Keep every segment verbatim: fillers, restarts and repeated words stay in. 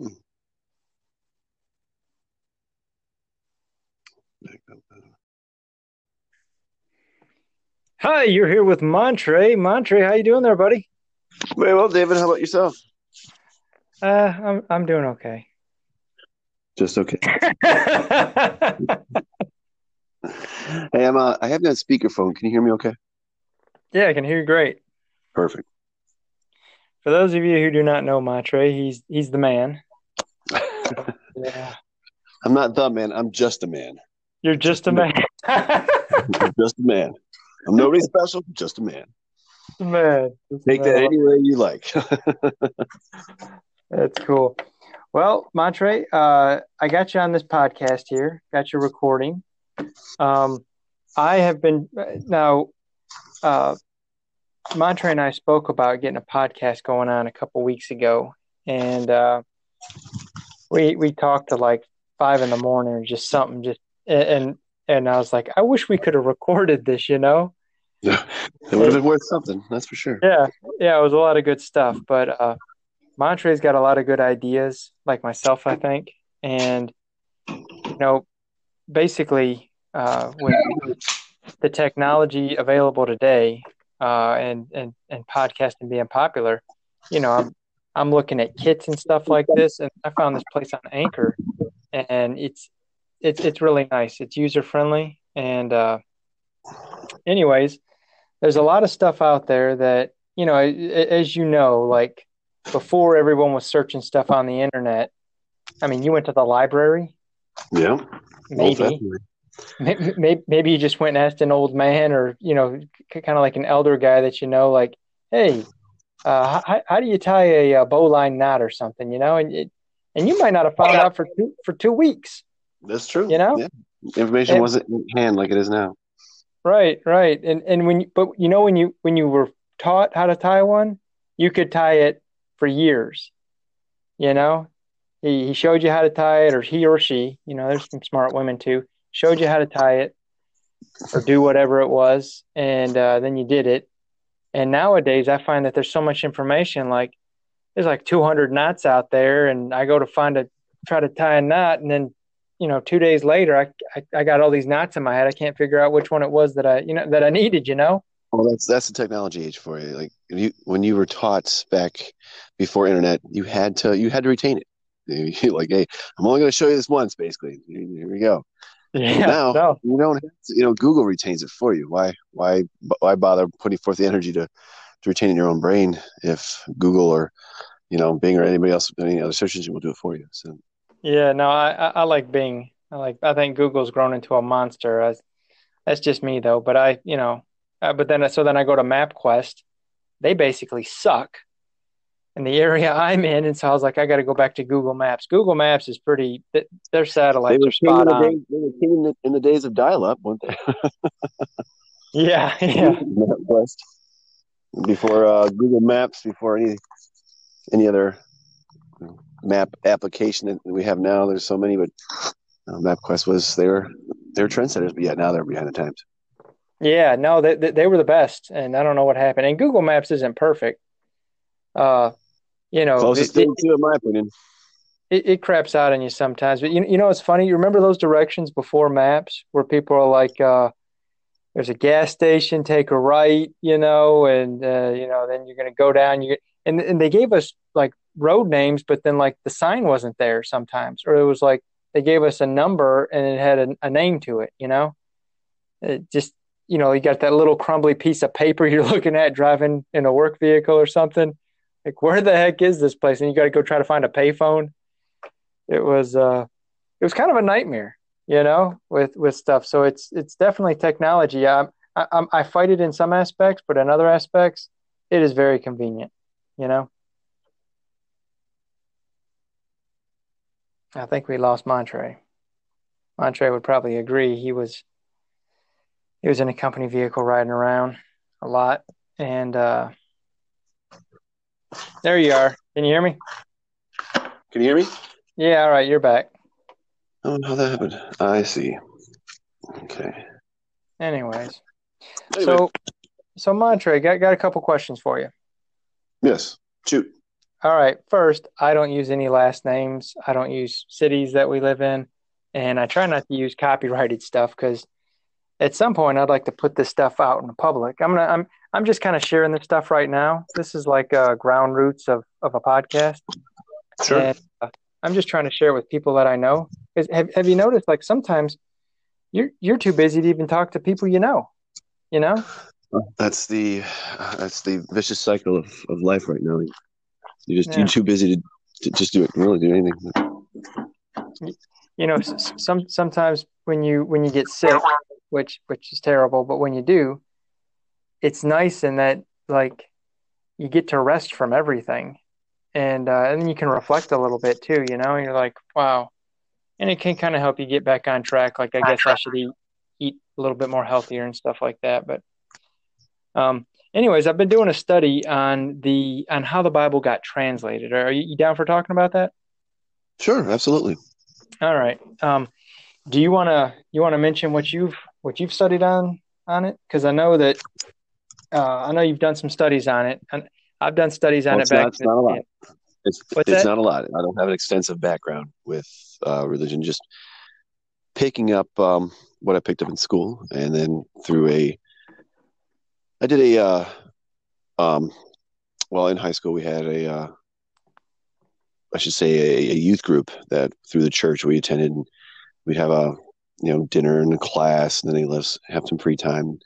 Hmm. Back up now. Hi, you're here with Montre. Montre, how you doing there, buddy? Very well, David. How about yourself? Uh, I'm I'm doing okay. Just okay. Hey, I'm. Uh, I have that speakerphone. Can you hear me okay? Yeah, I can hear you great. Perfect. For those of you who do not know Montre, he's he's the man. Yeah. I'm not the man. I'm just a man. You're just a man. I'm just a man. I'm nobody special. Just a man. Just a man. Just Take a man. That any way you like. That's cool. Well, Montre, uh, I got you on this podcast here. Got your recording. Um, I have been now. Uh, Montre and I spoke about getting a podcast going on a couple weeks ago, and uh, we we talked to like five in the morning, or just something, just and and I was like, I wish we could have recorded this, you know. Yeah, it would have been worth something, that's for sure. Yeah, yeah, it was a lot of good stuff. But uh, Montre's got a lot of good ideas, like myself, I think, and you know, basically, uh, with the technology available today. Uh, and, and, and podcasting being popular, you know, I'm, I'm looking at kits and stuff like this. And I found this place on Anchor, and it's, it's, it's really nice. It's user friendly. And, uh, anyways, there's a lot of stuff out there that, you know, as you know, like before everyone was searching stuff on the internet. I mean, you went to the library. Yeah. Maybe. Maybe, maybe you just went and asked an old man, or, you know, kind of like an elder guy that, you know, like, hey, uh, how, how do you tie a, a bowline knot or something, you know? And it, and you might not have found out for two, for two weeks. That's true. You know, yeah. Information and, wasn't in hand like it is now. Right, right. And and when you, but you know, when you when you were taught how to tie one, you could tie it for years. You know, he, he showed you how to tie it, or he or she. You know, there's some smart women too. Showed you how to tie it or do whatever it was, and uh, then you did it. And nowadays I find that there's so much information, like there's like two hundred knots out there, and I go to find a try to tie a knot, and then, you know, two days later I, I I got all these knots in my head. I can't figure out which one it was that I you know that I needed, you know. Well, that's that's the technology age for you. Like you, when you were taught back before internet, you had to you had to retain it. Like, hey, I'm only going to show you this once, basically. Here we go. Yeah, now no. you don't. Have to, you know, Google retains it for you. Why? Why? Why bother putting forth the energy to, to retain it in your own brain if Google or, you know, Bing or anybody else, any other search engine will do it for you? So. Yeah. No, I, I, I like Bing. I like. I think Google's grown into a monster. I, that's just me though. But I, you know, uh, but then so then I go to MapQuest. They basically suck in the area I'm in, and so I was like, I got to go back to Google Maps. Google Maps is pretty. Their satellites are spot on. Days, they were king in the, in the days of dial-up, weren't they? Yeah, yeah. Before uh, Google Maps, before any any other map application that we have now, there's so many. But uh, MapQuest was they were they were trendsetters, but yeah, now they're behind the times. Yeah, no, they they were the best, and I don't know what happened. And Google Maps isn't perfect. Uh, you know, closest thing to, in my opinion, it, it craps out on you sometimes. But you, you know, it's funny. You remember those directions before maps where people are like, uh, "There's a gas station, take a right," you know, and uh, you know, then you're going to go down. You get, and and they gave us like road names, but then like the sign wasn't there sometimes, or it was like they gave us a number and it had a, a name to it. You know, it just you know, you got that little crumbly piece of paper you're looking at driving in a work vehicle or something. Like, where the heck is this place? And you got to go try to find a payphone. It was, uh, it was kind of a nightmare, you know, with, with stuff. So it's it's definitely technology. I, I I fight it in some aspects, but in other aspects, it is very convenient, you know. I think we lost Montre. Montre would probably agree. He was he was in a company vehicle riding around a lot, and. Uh, There you are. Can you hear me? Can you hear me? Yeah, all right, you're back. Oh, how that happened. I see. Okay. Anyways. Anyway. So so Montre, got got a couple questions for you. Yes. Shoot. All right. First, I don't use any last names. I don't use cities that we live in. And I try not to use copyrighted stuff because at some point I'd like to put this stuff out in the public. I'm gonna, I'm I'm just kind of sharing this stuff right now. This is like uh, ground roots of, of a podcast. Sure. And, uh, I'm just trying to share with people that I know. Have, have you noticed, like, sometimes you're, you're too busy to even talk to people you know, you know? That's the that's the vicious cycle of, of life right now. You're, just, yeah. you're too busy to, to just do it, really do anything. You know, some sometimes when you when you get sick, which which is terrible, but when you do, it's nice in that, like, you get to rest from everything. And uh, and then you can reflect a little bit too, you know. And you're like, wow, and it can kind of help you get back on track. Like, I guess I should eat, eat a little bit more healthier and stuff like that. But, um, anyways, I've been doing a study on the on how the Bible got translated. Are you, you down for talking about that? Sure, absolutely. All right. Um, do you wanna you wanna mention what you've what you've studied on on it? Because I know that uh, I know you've done some studies on it. And, I've done studies on well, it back. Not, it's not a lot. It's, it's not a lot. I don't have an extensive background with uh, religion. Just picking up um, what I picked up in school, and then through a, I did a, uh, um, well, in high school we had a, uh, I should say a, a youth group that through the church we attended. And we'd have a, you know, dinner and a class, and then they let us have some free time,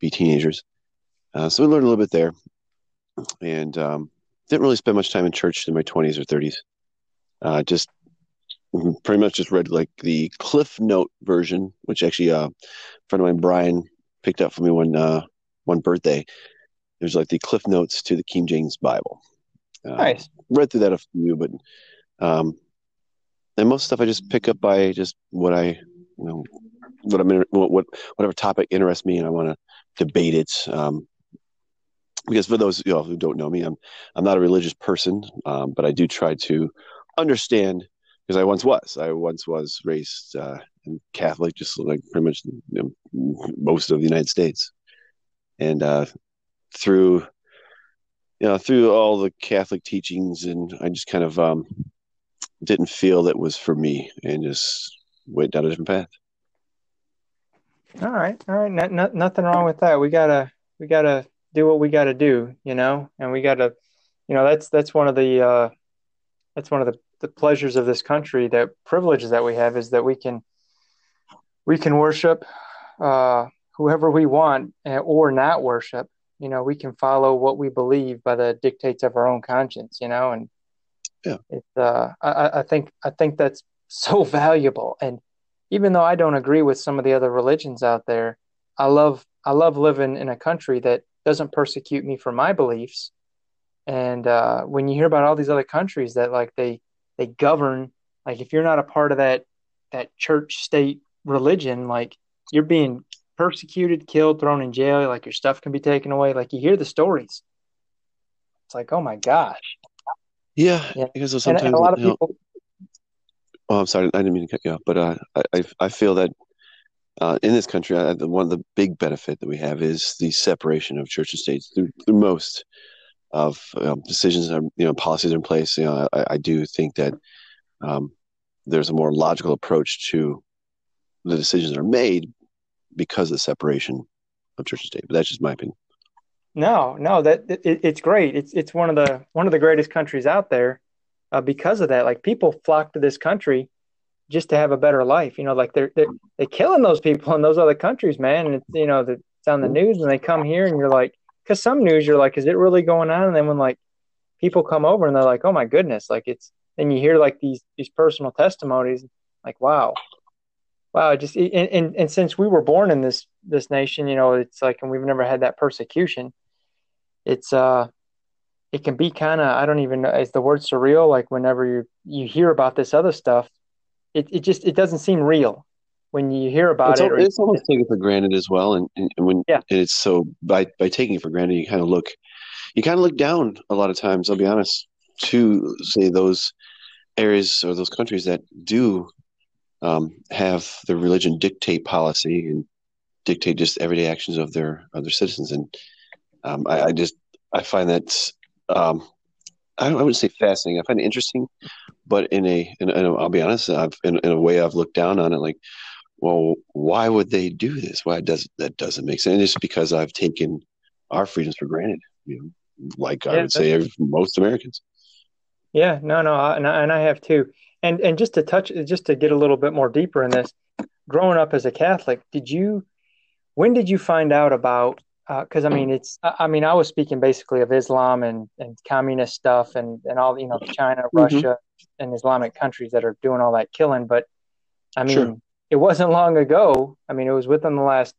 be teenagers. Uh, so we learned a little bit there. And um, didn't really spend much time in church in my twenties or thirties. Uh, just pretty much just read like the Cliff Note version, which actually uh, a friend of mine, Brian, picked up for me one uh, one birthday. It was like the Cliff Notes to the King James Bible. Uh, nice. Read through that a few, but um, and most stuff I just pick up by just what I, you know, what I'm in, what, what whatever topic interests me, and I want to debate it. Um, Because for those you know, who don't know me, I'm I'm not a religious person, um, but I do try to understand because I once was. I once was raised uh, in Catholic, just like pretty much you know, most of the United States. And uh, through you know through all the Catholic teachings, and I just kind of um, didn't feel that was for me, and just went down a different path. All right, all right, not, not, nothing wrong with that. We gotta we gotta. do what we got to do, you know, and we got to, you know, that's, that's one of the, uh, that's one of the, the pleasures of this country, that privileges that we have is that we can, we can worship uh, whoever we want or not worship, you know, we can follow what we believe by the dictates of our own conscience, you know, and yeah. it's, uh, I, I think, I think that's so valuable. And even though I don't agree with some of the other religions out there, I love, I love living in a country that doesn't persecute me for my beliefs. And uh, when you hear about all these other countries that like they, they govern, like if you're not a part of that, that church state religion, like you're being persecuted, killed, thrown in jail, like your stuff can be taken away. Like you hear the stories. It's like, oh my gosh. Yeah. yeah. Because sometimes and a lot of people, know, oh, I'm sorry. I didn't mean to cut you off, but uh, I, I feel that, Uh, in this country, I, the, one of the big benefit that we have is the separation of church and state through, through most of um, decisions, are, you know, policies are in place. You know, I, I do think that um, there's a more logical approach to the decisions that are made because of the separation of church and state. But that's just my opinion. No, no, that it, it's great. It's it's one of the one of the greatest countries out there uh, because of that. Like people flock to this country just to have a better life, you know, like they're, they're, they're killing those people in those other countries, man. And it's, you know, the, it's on the news and they come here and you're like, cause some news you're like, is it really going on? And then when like people come over and they're like, oh my goodness. Like it's, and you hear like these, these personal testimonies, like, wow, wow. Just, and, and, and since we were born in this, this nation, you know, it's like, and we've never had that persecution. It's, uh, it can be kind of, I don't even know, is the word surreal? Like whenever you, you hear about this other stuff, It it just it doesn't seem real when you hear about it's it. Al- it's almost taken for granted as well, and, and when yeah. and it's so by by taking it for granted, you kind of look, you kind of look down a lot of times. I'll be honest, to say those areas or those countries that do um, have their religion dictate policy and dictate just everyday actions of their of their citizens, and um, I, I just I find that um, I, don't, I wouldn't say fascinating. I find it interesting, but in a, in, in a I'll be honest, I've in, in a way I've looked down on it. Like, well, why would they do this? Why does that doesn't make sense? And it's because I've taken our freedoms for granted, you know, like yeah, I would say most Americans. Yeah, no, no, I, and, I, and I have too. And and just to touch, just to get a little bit more deeper in this, growing up as a Catholic, did you? When did you find out about? Because uh, I mean, it's I mean, I was speaking basically of Islam and, and communist stuff and, and all, you know, China, mm-hmm. Russia, and Islamic countries that are doing all that killing. But I mean, sure. It wasn't long ago. I mean, it was within the last,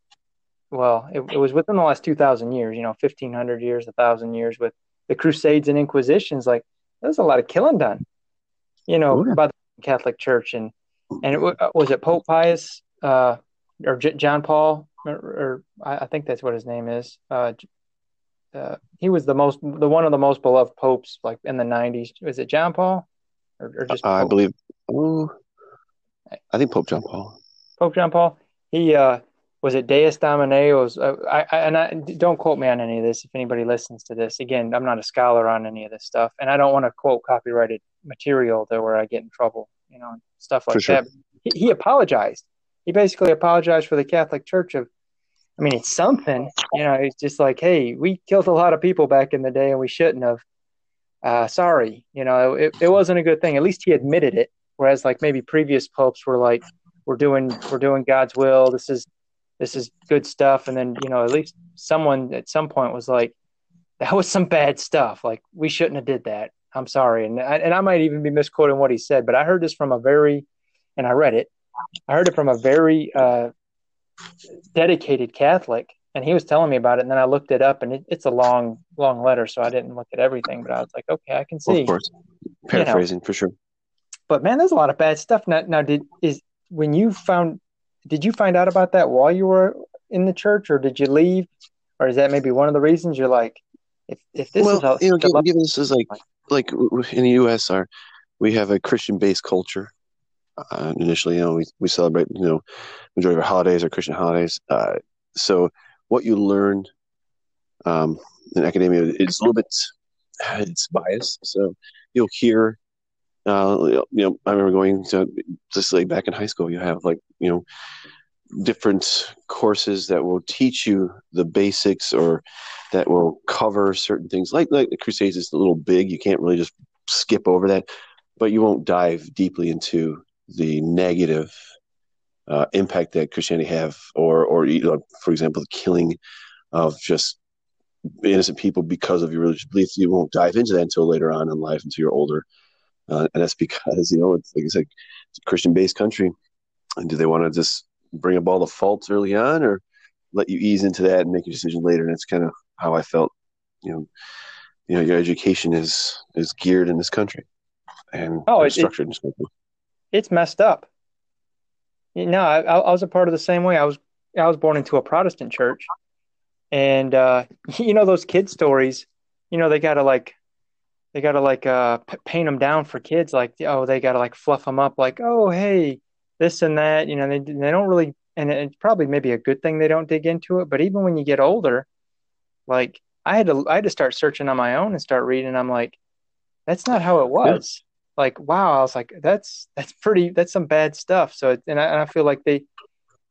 well, it, it was within the last two thousand years. You know, fifteen hundred years, a thousand years with the Crusades and Inquisitions. Like, there's a lot of killing done, you know, yeah. by the Catholic Church and and it, was it Pope Pius uh, or J- John Paul? Or, or I think that's what his name is. Uh, uh, he was the most, the one of the most beloved popes, like in the nineties. Was it John Paul, or, or just? Uh, I believe. Ooh, I think Pope John Paul. Pope John Paul. He uh, was it Deus Domine? Was uh, I, I? And I, don't quote me on any of this. If anybody listens to this, again, I'm not a scholar on any of this stuff, and I don't want to quote copyrighted material there where I get in trouble, you know, and stuff like sure. that. He, he apologized. He basically apologized for the Catholic Church of, I mean, it's something, you know, it's just like, hey, we killed a lot of people back in the day and we shouldn't have. Uh, sorry, you know, it, it wasn't a good thing. At least he admitted it. Whereas like maybe previous popes were like, we're doing, we're doing God's will. This is, this is good stuff. And then, you know, at least someone at some point was like, that was some bad stuff. Like we shouldn't have did that. I'm sorry. And I, and I might even be misquoting what he said, but I heard this from a very, and I read it. I heard it from a very uh, dedicated Catholic, and he was telling me about it. And then I looked it up, and it, it's a long, long letter, so I didn't look at everything. But I was like, okay, I can see. Well, of course, paraphrasing you know. For sure. But man, there's a lot of bad stuff. Now, now, did is when you found? Did you find out about that while you were in the church, or did you leave, or is that maybe one of the reasons you're like, if if this well, is how, you know, given, given this is like like in the U S, our we have a Christian-based culture. Uh, initially, you know, we, we celebrate, you know, majority of our holidays are Christian holidays. Uh, so what you learn um, in academia is a little bit, it's biased. So you'll hear, uh, you know, I remember going to just like back in high school, you have like, you know, different courses that will teach you the basics or that will cover certain things. Like, like the Crusades is a little big. You can't really just skip over that, but you won't dive deeply into the negative uh, impact that Christianity have, or, or you know, for example, the killing of just innocent people because of your religious beliefs. You won't dive into that until later on in life, until you're older, uh, and that's because you know, it's, like I said, it's a Christian-based country. And do they want to just bring up all the faults early on, or let you ease into that and make your decision later? And that's kind of how I felt. You know, you know, your education is is geared in this country, and oh, it's structured it, in this country. It's messed up. You know, I, I was a part of the same way. I was I was born into a Protestant church, and uh, you know those kid stories. You know they gotta like, they gotta like uh, p- paint them down for kids. Like oh, they gotta like fluff them up. Like oh, hey, this and that. You know they they don't really, and it's probably maybe a good thing they don't dig into it. But even when you get older, like I had to I had to start searching on my own and start reading. I'm like, that's not how it was. Yeah. Like, wow, I was like, that's, that's pretty, that's some bad stuff. So, and I, and I feel like they,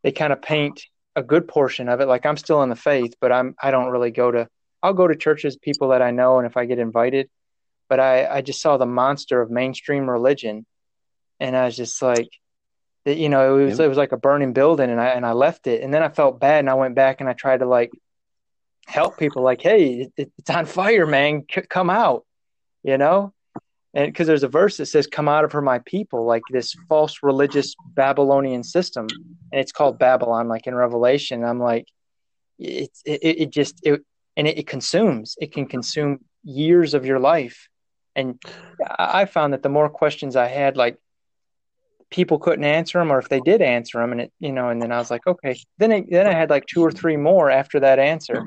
they kind of paint a good portion of it. Like I'm still in the faith, but I'm, I don't really go to, I'll go to churches, people that I know. And if I get invited, but I, I just saw the monster of mainstream religion. And I was just like, you know, it was, yeah. it was like a burning building and I, and I left it. And then I felt bad and I went back and I tried to like help people like, hey, it, it's on fire, man. C- come out, you know? And because there's a verse that says, come out of her, my people, like this false religious Babylonian system. And it's called Babylon, like in Revelation. I'm like, it's, it, it just, it, and it, it consumes, it can consume years of your life. And I found that the more questions I had, like people couldn't answer them, or if they did answer them and it, you know, and then I was like, okay, then, it, then I had like two or three more after that answer.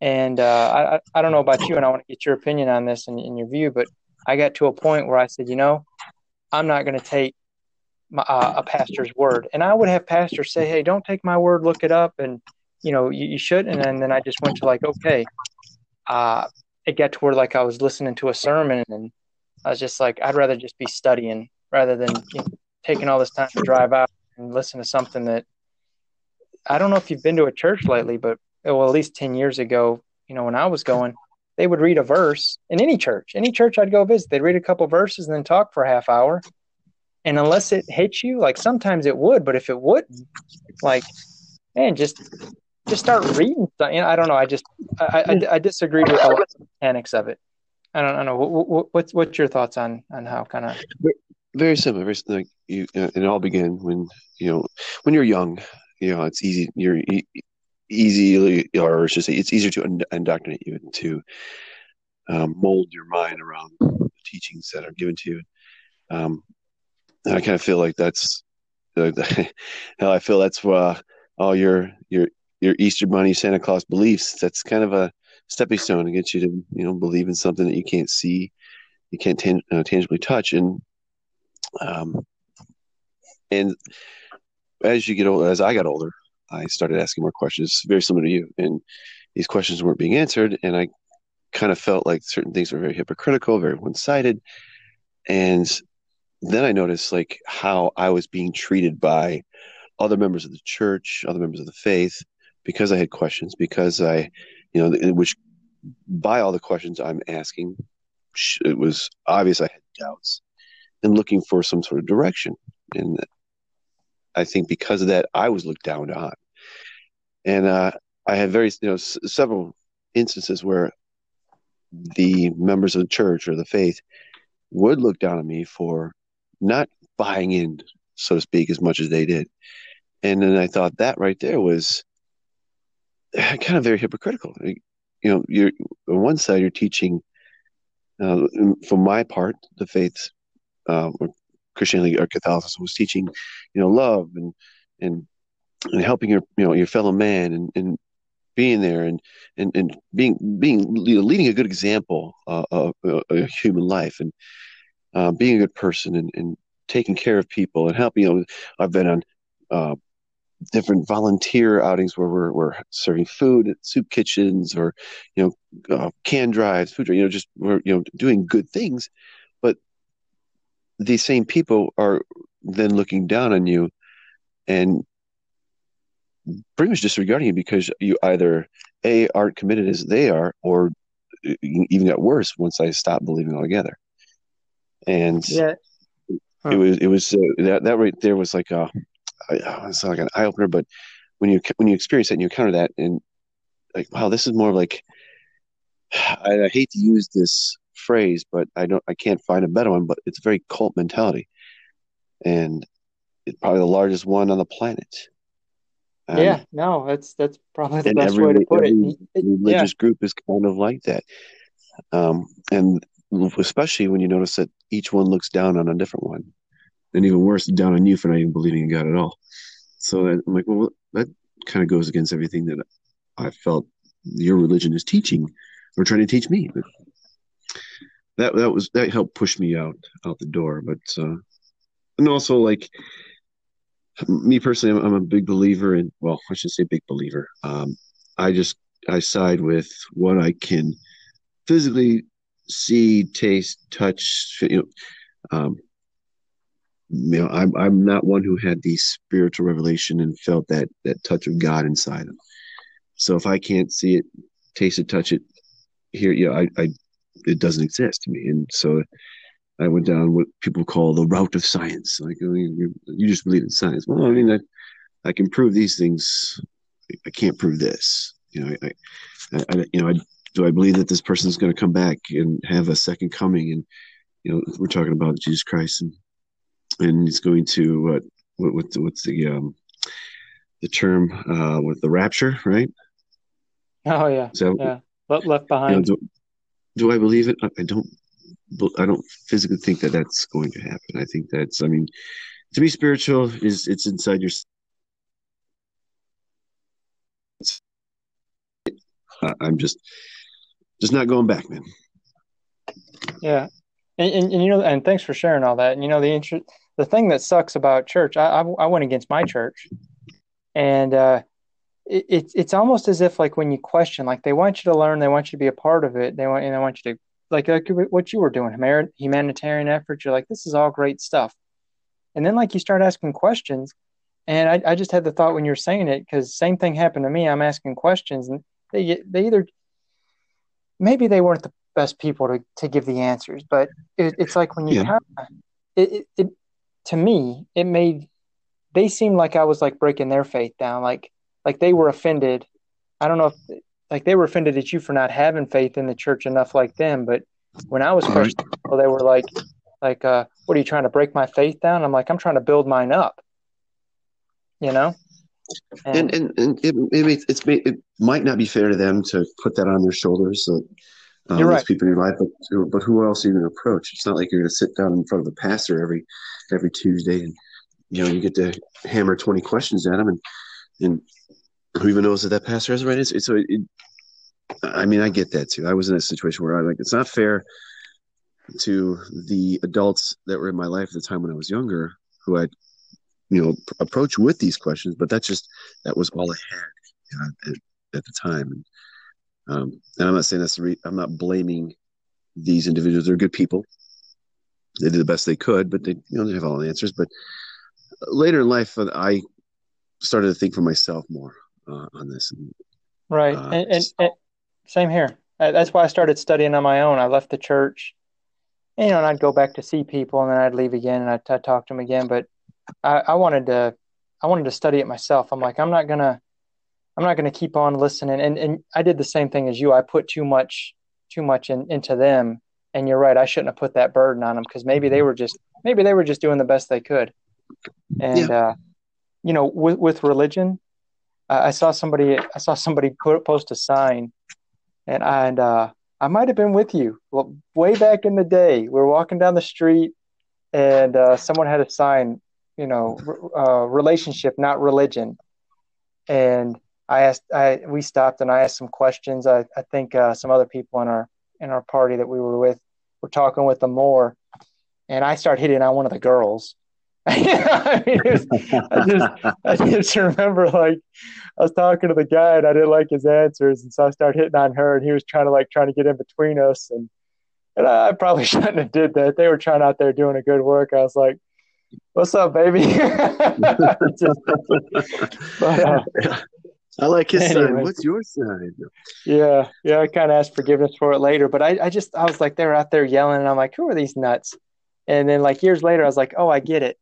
And uh, I, I don't know about you and I want to get your opinion on this and, and your view, but I got to a point where I said, you know, I'm not going to take my, uh, a pastor's word. And I would have pastors say, hey, don't take my word, look it up. And, you know, you, you shouldn't. And then I just went to like, okay, uh, it got to where like I was listening to a sermon and I was just like, I'd rather just be studying rather than you know, taking all this time to drive out and listen to something that, I don't know if you've been to a church lately, but well, at least ten years ago, you know, when I was going, they would read a verse in any church, any church I'd go visit. They'd read a couple verses and then talk for a half hour. And unless it hits you, like sometimes it would, but if it wouldn't, like, man, just, just start reading. You know, I don't know. I just, I, I, I disagree with a lot of the mechanics of it. I don't, I don't know. What, what, what's, what's your thoughts on, on how kind of. Very similar. Very similar. You, uh, it all began when, you know, when you're young, you know, it's easy. You're e- easily, or should say, it's easier to ind- indoctrinate you and to um, mold your mind around the teachings that are given to you. Um, and I kind of feel like that's uh, how I feel. That's uh, all your your your Easter Bunny, Santa Claus beliefs. That's kind of a stepping stone to get you to you know believe in something that you can't see, you can't tan- uh, tangibly touch, and um, and. As you get older, as I got older, I started asking more questions, very similar to you. And these questions weren't being answered. And I kind of felt like certain things were very hypocritical, very one-sided. And then I noticed like how I was being treated by other members of the church, other members of the faith, because I had questions, because I, you know, which by all the questions I'm asking, it was obvious I had doubts and looking for some sort of direction. And I think because of that, I was looked down on. And uh, I had very, you know, s- several instances where the members of the church or the faith would look down on me for not buying in, so to speak, as much as they did. And then I thought that right there was kind of very hypocritical. You know, you're on one side, you're teaching, uh, for my part, the faith, uh, or Christianity or Catholicism was teaching, you know, love and and and helping your you know your fellow man and, and being there and and and being being you know, leading a good example uh, of uh, human life and uh, being a good person and, and taking care of people and helping. You know, I've been on uh, different volunteer outings where we're we're serving food at soup kitchens or you know uh, can drives, food drives, you know, just we're you know doing good things. These same people are then looking down on you and pretty much disregarding you because you either A, aren't committed as they are, or even got worse once I stopped believing altogether. And yeah. huh. it was, it was uh, that, that right there was like a, it's like an eye opener, but when you, when you experience that and you encounter that and like, wow, this is more like, I, I hate to use this phrase, but I don't, I can't find a better one, but it's a very cult mentality. And it's probably the largest one on the planet. Um, yeah, no, that's, that's probably the best every, way to put every it. Religious yeah. group is kind of like that. Um, and especially when you notice that each one looks down on a different one and even worse down on you for not even believing in God at all. So that, I'm like, well, that kind of goes against everything that I felt your religion is teaching or trying to teach me. That that was that helped push me out out the door, but uh, and also like me personally, I'm, I'm a big believer in. Well, I should say big believer. Um, I just I side with what I can physically see, taste, touch. You know, um, you know, I'm I'm not one who had the spiritual revelation and felt that that touch of God inside them. So if I can't see it, taste it, touch it, hear, you know, I. I it doesn't exist to me. And so I went down what people call the route of science. Like, I mean, you just believe in science. Well, I mean, I, I can prove these things. I can't prove this. You know, I, I, I you know, I, do I believe that this person is going to come back and have a second coming? And, you know, we're talking about Jesus Christ and, and he's going to, uh, what, what, what's the, um, the term, uh, with the rapture, right? Oh yeah. So, yeah. What left behind? You know, do, Do I believe it? I don't. I don't physically think that that's going to happen. I think that's. I mean, to me, spiritual is it's inside your. It's, I'm just, just not going back, man. Yeah, and, and and you know, and thanks for sharing all that. And you know, the inter- the thing that sucks about church, I I, I went against my church, and uh, it, it it's almost as if like when you question, like they want you to learn, they want you to be a part of it, they want and they want you to like, like what you were doing, humanitarian efforts. You're like, this is all great stuff, and then like you start asking questions. And I, I just had the thought when you were saying it, because same thing happened to me. I'm asking questions, and they they either maybe they weren't the best people to, to give the answers, but it, it's like when you yeah. kinda, it, it, it to me it made they seemed like I was like breaking their faith down, like like they were offended. I don't know if like they were offended at you for not having faith in the church enough like them, but when I was first, well, they were like like uh, what are you trying to break my faith down? I'm like I'm trying to build mine up. You know, and and, and, and it, it, it's, it might not be fair to them to put that on their shoulders. So, um, you're right. Those people in your life, but, but who else even approach? It's not like you're going to sit down in front of the pastor every every Tuesday, and you know you get to hammer twenty questions at him, and and who even knows that that pastor has a right answer? So, it, it, I mean, I get that too. I was in a situation where I like it's not fair to the adults that were in my life at the time when I was younger, who I. you know, approach with these questions, but that's just, that was all I had you know, at, at the time. And, um, and I'm not saying that's, the re- I'm not blaming these individuals. They're good people. They did the best they could, but they, you know, didn't have all the answers. But later in life, I started to think for myself more uh, on this. And, right. Uh, and, and, and same here. That's why I started studying on my own. I left the church, you know, and I'd go back to see people and then I'd leave again and I'd, I'd talk to them again. But I, I wanted to, I wanted to study it myself. I'm like, I'm not gonna, I'm not gonna keep on listening. And and I did the same thing as you. I put too much, too much in, into them. And you're right. I shouldn't have put that burden on them because maybe they were just, maybe they were just doing the best they could. And yeah. uh, you know, with with religion, uh, I saw somebody, I saw somebody put, post a sign, and I, and uh, I might have been with you well, way back in the day. We were walking down the street, and uh, someone had a sign. You know, uh, relationship, not religion. And I asked, I, we stopped and I asked some questions. I, I think uh, some other people in our, in our party that we were with were talking with them more. And I started hitting on one of the girls. I, mean, was, I, just, I just remember like I was talking to the guy and I didn't like his answers. And so I started hitting on her and he was trying to like, trying to get in between us. And, and I, I probably shouldn't have did that. They were trying out there doing a good work. I was like, what's up, baby? Just, but, uh, I like his anyway. Sign. What's your sign? Yeah, yeah. I kind of asked forgiveness for it later, but I, I just, I was like, they were out there yelling, and I'm like, who are these nuts? And then, like years later, I was like, oh, I get it.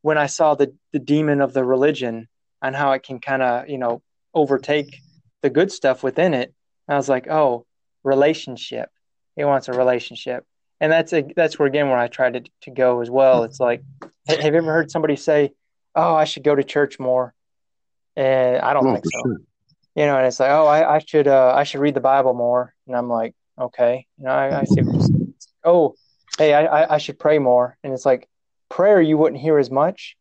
When I saw the the demon of the religion and how it can kind of, you know, overtake the good stuff within it, I was like, oh, relationship. He wants a relationship. And that's a, that's where again where I tried to, to go as well. It's like, have you ever heard somebody say, "Oh, I should go to church more"? And I don't no, think so. Sure. You know, and it's like, "Oh, I, I should uh, I should read the Bible more." And I'm like, "Okay, you know, I, I see." What you're saying. Oh, hey, I, I I should pray more. And it's like, prayer you wouldn't hear as much.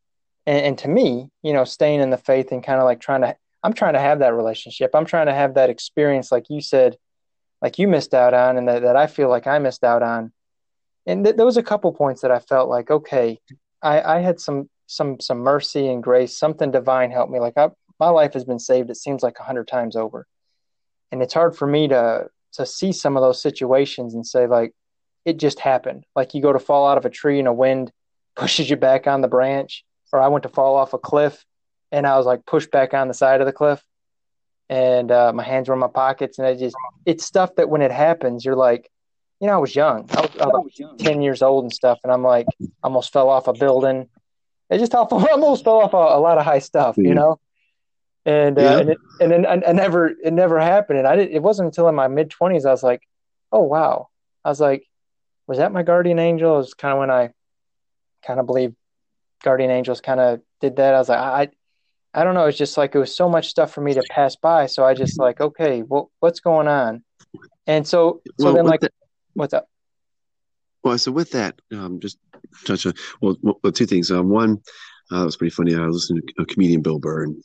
And, and to me, you know, staying in the faith and kind of like trying to, I'm trying to have that relationship. I'm trying to have that experience, like you said, like you missed out on, and that, that I feel like I missed out on. And th- there was a couple points that I felt like, okay, I, I had some, some, some mercy and grace, something divine helped me. Like I, my life has been saved. It seems like a hundred times over. And it's hard for me to, to see some of those situations and say like, it just happened. Like you go to fall out of a tree and a wind pushes you back on the branch, or I went to fall off a cliff and I was like pushed back on the side of the cliff and uh, my hands were in my pockets. And I just, it's stuff that when it happens, you're like, you know, I was young. I was, I was like ten years old and stuff, and I'm like, almost fell off a building. I just off, almost fell off a, a lot of high stuff, you know. And uh, yeah. and, it, and then I, I never, it never happened. And I didn't. It wasn't until in my mid twenties I was like, oh wow. I was like, was that my guardian angel? It was kind of when I kind of believed guardian angels kind of did that. I was like, I, I don't know. It's just like it was so much stuff for me to pass by. So I just like, okay, well, what's going on? And so, so well, then like. The- What's up? Well, so with that, um, just touch on well, well two things. Um, one, uh, it was pretty funny. I was listening to a comedian, Bill Burr, and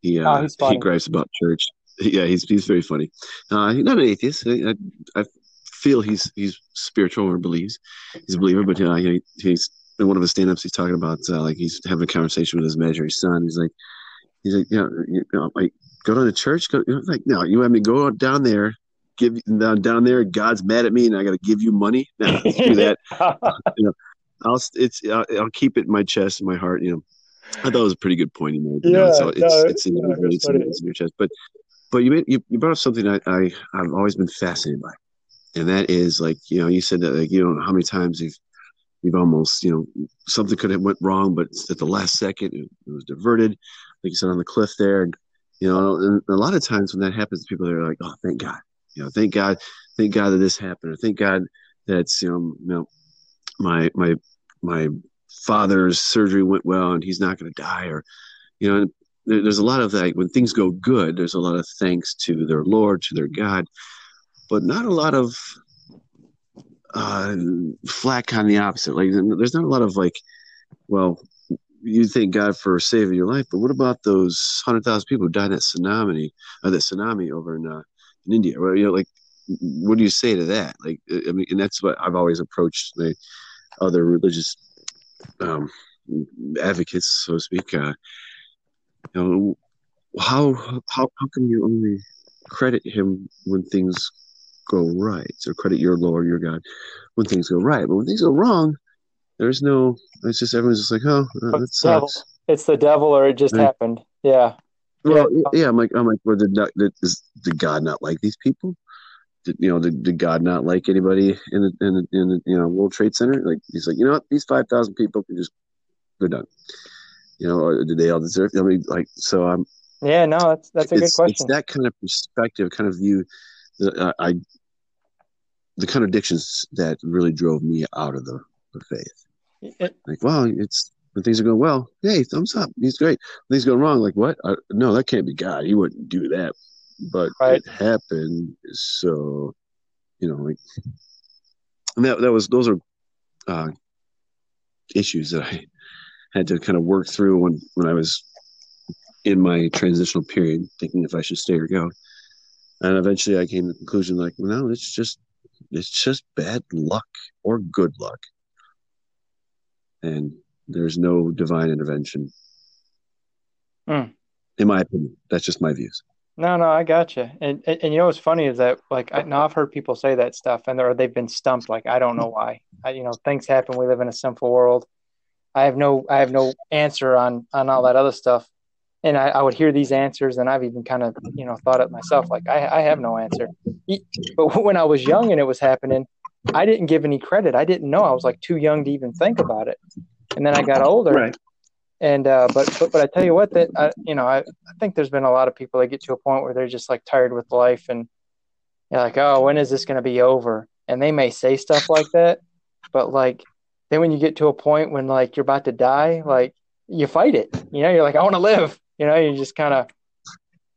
he uh, oh, he gripes about church. Yeah, he's he's very funny. Uh, he's not an atheist. I, I feel he's he's spiritual or believes he's a believer, but uh, he, he's in one of his stand-ups. He's talking about uh, like he's having a conversation with his imaginary son. He's like, he's like, you know, you know, like go to the church. Go, like, no, you want me to go down there, give down there. God's mad at me, and I got to give you money. No, let's do that. You know, I'll it's I'll, I'll keep it in my chest, in my heart. You know, I thought it was a pretty good point he made. You yeah, know, so it's no, it's, it's, no, it's, no, it's, no, it's in your chest. But but you made, you, you brought up something I, I I've always been fascinated by. And that is like, you know, you said that, like, you don't know how many times you've, you've almost, you know, something could have went wrong, but at the last second it, it was diverted. Like you said, on the cliff there. And, you know, and a lot of times when that happens, people are like, oh, thank God, you know, thank God, thank God that this happened. Or thank God that's, you know, you know my, my, my father's surgery went well and he's not going to die. Or, you know, and there, there's a lot of that. When things go good, there's a lot of thanks to their Lord, to their God. But not a lot of uh, flack on the opposite. Like, there's not a lot of, like, well, you thank God for saving your life, but what about those hundred thousand people who died in that tsunami, or that tsunami over in uh, in India? Well, you know, like, what do you say to that? Like, I mean, and that's what I've always approached the other religious um, advocates, so to speak. Uh, you know, how how how can you only credit him when things go right, or credit your Lord, your God, when things go right? But when things go wrong, there's no, it's just, everyone's just like, oh, uh, that sucks. It's the devil, or it just right. happened. Yeah. Well, yeah. yeah, I'm like, I'm like, well, did, not, did, is, did God not like these people? Did, you know, did, did God not like anybody in the, in the, in the, you know, World Trade Center? Like, he's like, you know what, these five thousand people can just, they're done. You know, or did they all deserve, I mean, like, so I'm, yeah, no, that's that's a it's, good question. It's that kind of perspective, kind of view, uh, I, the contradictions that really drove me out of the, the faith. It, like, well, it's when things are going well, hey, thumbs up, he's great. When things go wrong, like, what? I, no, that can't be God. He wouldn't do that. But right. it happened, so you know, like, and that that was those are uh, issues that I had to kind of work through when, when I was in my transitional period, thinking if I should stay or go. And eventually I came to the conclusion, like, no, it's just, it's just bad luck or good luck. And there's no divine intervention. Mm. In my opinion, that's just my views. No, no, I gotcha. And, and, and you know, what's funny is that, like, I, now I've heard people say that stuff and they're, they've been stumped. Like, I don't know why, I, you know, things happen. We live in a sinful world. I have no, I have no answer on, on all that other stuff. And I, I would hear these answers, and I've even kind of, you know, thought it myself, like, I, I have no answer. But when I was young and it was happening, I didn't give any credit. I didn't know. I was, like, too young to even think about it. And then I got older. Right. And uh, but, but but I tell you what, that I, you know, I, I think there's been a lot of people that get to a point where they're just, like, tired with life, and they're like, oh, when is this going to be over? And they may say stuff like that, but, like, then when you get to a point when, like, you're about to die, like, you fight it. You know, you're like, I want to live. You know, you just kind of,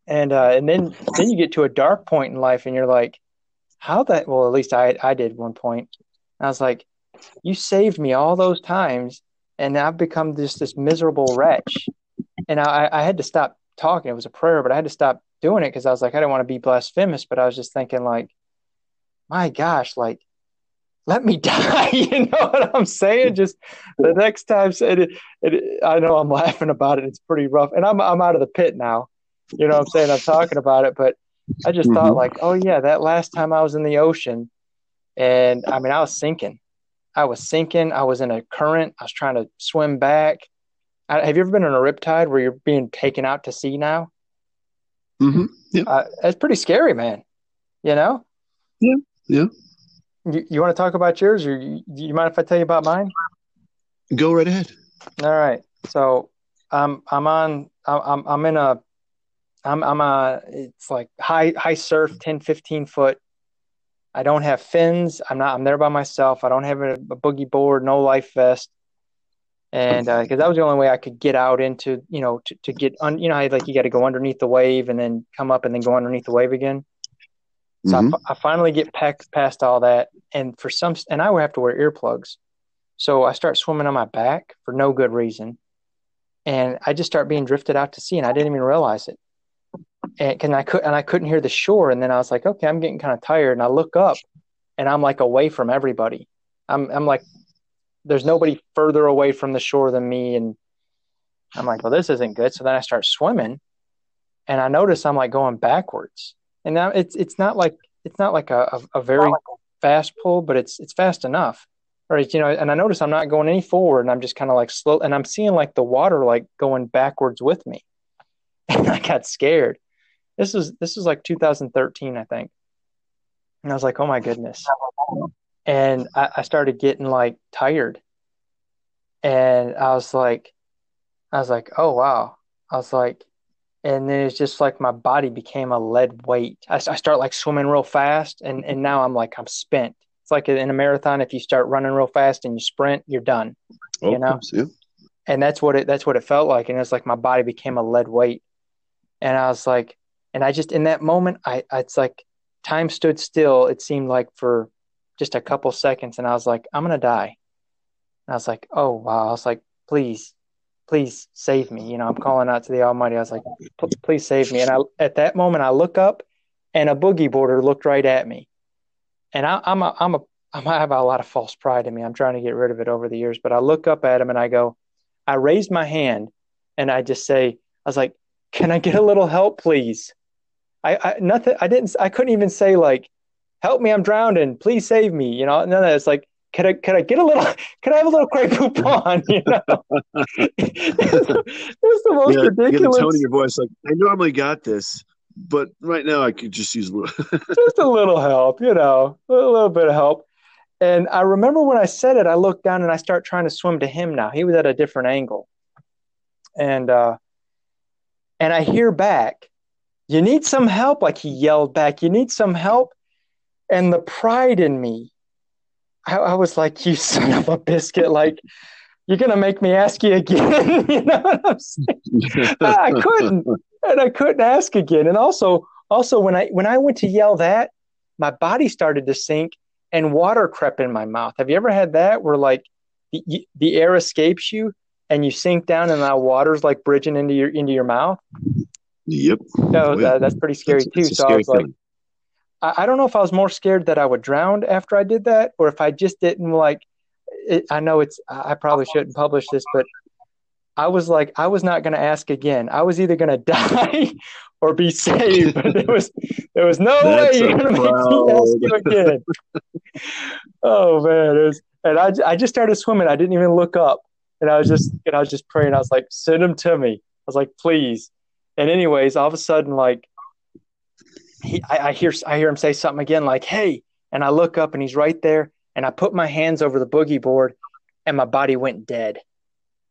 and uh, and then, then you get to a dark point in life, and you're like, how that? Well, at least I I did one point. And I was like, you saved me all those times, and I've become just this miserable wretch. And I, I had to stop talking. It was a prayer, but I had to stop doing it because I was like, I didn't want to be blasphemous, but I was just thinking, like, my gosh, like, let me die. You know what I'm saying? Just the next time. It, it, I know I'm laughing about it. It's pretty rough. And I'm I'm out of the pit now. You know what I'm saying? I'm talking about it. But I just mm-hmm. thought, like, oh, yeah, that last time I was in the ocean. And, I mean, I was sinking. I was sinking. I was in a current. I was trying to swim back. I, have you ever been in a riptide where you're being taken out to sea now? Mm-hmm. Yeah. Uh, that's pretty scary, man. You know? Yeah. Yeah. You, you want to talk about yours, or you, you mind if I tell you about mine? Go right ahead. All right. So I'm I'm on I'm I'm in a I'm I'm a it's like high high surf, ten, fifteen foot. I don't have fins. I'm not I'm there by myself. I don't have a, a boogie board, no life vest, and because uh, that was the only way I could get out into you know to, to get un, you know how, like, you got to go underneath the wave and then come up and then go underneath the wave again. So mm-hmm. I, I finally get packed past all that, and for some, and I would have to wear earplugs. So I start swimming on my back for no good reason, and I just start being drifted out to sea, and I didn't even realize it. And can I could and I couldn't hear the shore, and then I was like, okay, I'm getting kind of tired, and I look up, and I'm like away from everybody. I'm I'm like, there's nobody further away from the shore than me, and I'm like, well, this isn't good. So then I start swimming. and I noticed I'm like going backwards. And now it's it's not like it's not like a, a, a very fast pull, but it's it's fast enough. Right, you know, and I notice I'm not going any forward, and I'm just kind of like slow, and I'm seeing like the water like going backwards with me, and I got scared. This was this was like two thousand thirteen, I think, and I was like, oh my goodness, and I, I started getting like tired, and I was like, I was like, oh wow, I was like, and then it's just like my body became a lead weight. I, I start like swimming real fast, and and now I'm like I'm spent. It's like in a marathon, if you start running real fast and you sprint, you're done, oh, you know? Yeah. And that's what it, that's what it felt like. And it's like, my body became a lead weight. And I was like, and I just, in that moment, I, I, it's like time stood still. It seemed like for just a couple seconds. And I was like, I'm going to die. And I was like, oh, wow. I was like, please, please save me. You know, I'm calling out to the Almighty. I was like, please save me. And I, at that moment, I look up and a boogie boarder looked right at me. And I, I'm a, I'm a, I have a lot of false pride in me. I'm trying to get rid of it over the years, but I look up at him and I go, I raised my hand and I just say, I was like, can I get a little help, please? I, I nothing, I didn't, I couldn't even say like, help me, I'm drowning, please save me. You know, no, no, it's like, could I, could I get a little, could I have a little crepe poupon? You know, it's the most yeah, ridiculous. You get the tone in your voice, like, I normally got this, but right now I could just use a little, just a little help, you know, a little bit of help. And I remember when I said it, I looked down and I start trying to swim to him. Now he was at a different angle. And, uh, and I hear back, you need some help. Like he yelled back, you need some help. And the pride in me, I, I was like, you son of a biscuit. Like, you're going to make me ask you again. You know what I'm saying? I, I couldn't. And I couldn't ask again. And also, also when I when I went to yell that, my body started to sink and water crept in my mouth. Have you ever had that where like the, the air escapes you and you sink down and now water's like bridging into your into your mouth? Yep. So yeah. that, that's pretty scary that's, too. That's so scary I was like, I, I don't know if I was more scared that I would drown after I did that, or if I just didn't like. It, I know it's. I probably shouldn't publish this, but. I was like, I was not going to ask again. I was either going to die or be saved. But there was, there was no That's way you're going to make me ask you again. Oh man! It was, and I, I just started swimming. I didn't even look up, and I was just, and I was just praying. I was like, send him to me. I was like, please. And anyways, all of a sudden, like, he, I, I hear, I hear him say something again, like, hey. And I look up, and he's right there. And I put my hands over the boogie board, and my body went dead.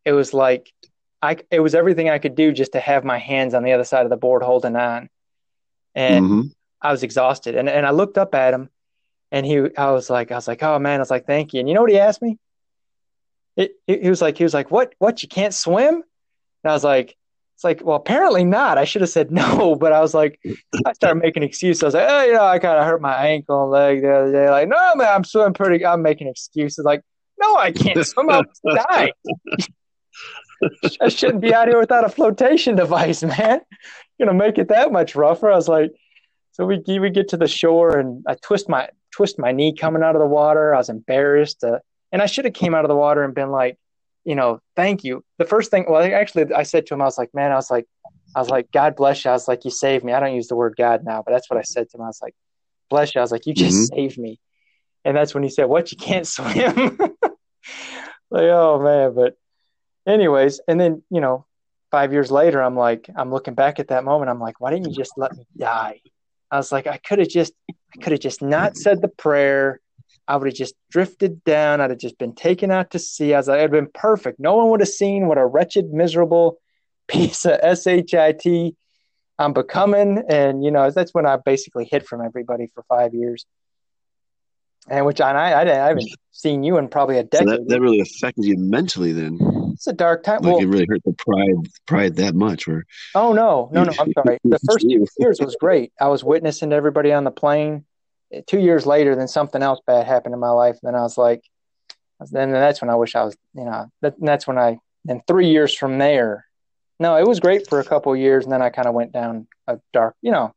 It was like, I, it was everything I could do just to have my hands on the other side of the board holding on. And mm-hmm. I was exhausted. And and I looked up at him and he, I was like, I was like, oh man, I was like, thank you. And you know what he asked me? It, it, he was like, he was like, what, what, you can't swim? And I was like, it's like, well, apparently not. I should have said no, but I was like, I started making excuses. I was like, oh, you know, I kind of hurt my ankle and leg the other day. Like, no, man, I'm swimming pretty, I'm making excuses. Like, no, I can't swim. I'll die. I shouldn't be out here without a flotation device, man. You're gonna make it that much rougher. I was like, so we we get to the shore and I twist my twist my knee coming out of the water. I was embarrassed, uh, and I should have came out of the water and been like, you know, thank you. The first thing, well, actually, I said to him, I was like, man, I was like, I was like, God bless you. I was like, you saved me. I don't use the word God now, but that's what I said to him. I was like, bless you. I was like, you just mm-hmm. saved me. And that's when he said, what? You can't swim? Like, oh man, but. Anyways, and then, you know, five years later, I'm like, I'm looking back at that moment. I'm like, why didn't you just let me die? I was like, I could have just, I could have just not said the prayer. I would have just drifted down. I'd have just been taken out to sea. I was like, I'd been perfect. No one would have seen what a wretched, miserable piece of shit I'm becoming. And, you know, that's when I basically hid from everybody for five years. And which I, I, I haven't seen you in probably a decade. So that, that really affected you mentally then. It's a dark time. Like well, it really hurt the pride, pride that much. Or oh no, no, no. I'm sorry. The first two years was great. I was witnessing to everybody on the plane. Two years later, then something else bad happened in my life. And then I was like, then that's when I wish I was, you know, that, that's when I. And three years from there, no, it was great for a couple of years, and then I kind of went down a dark. You know,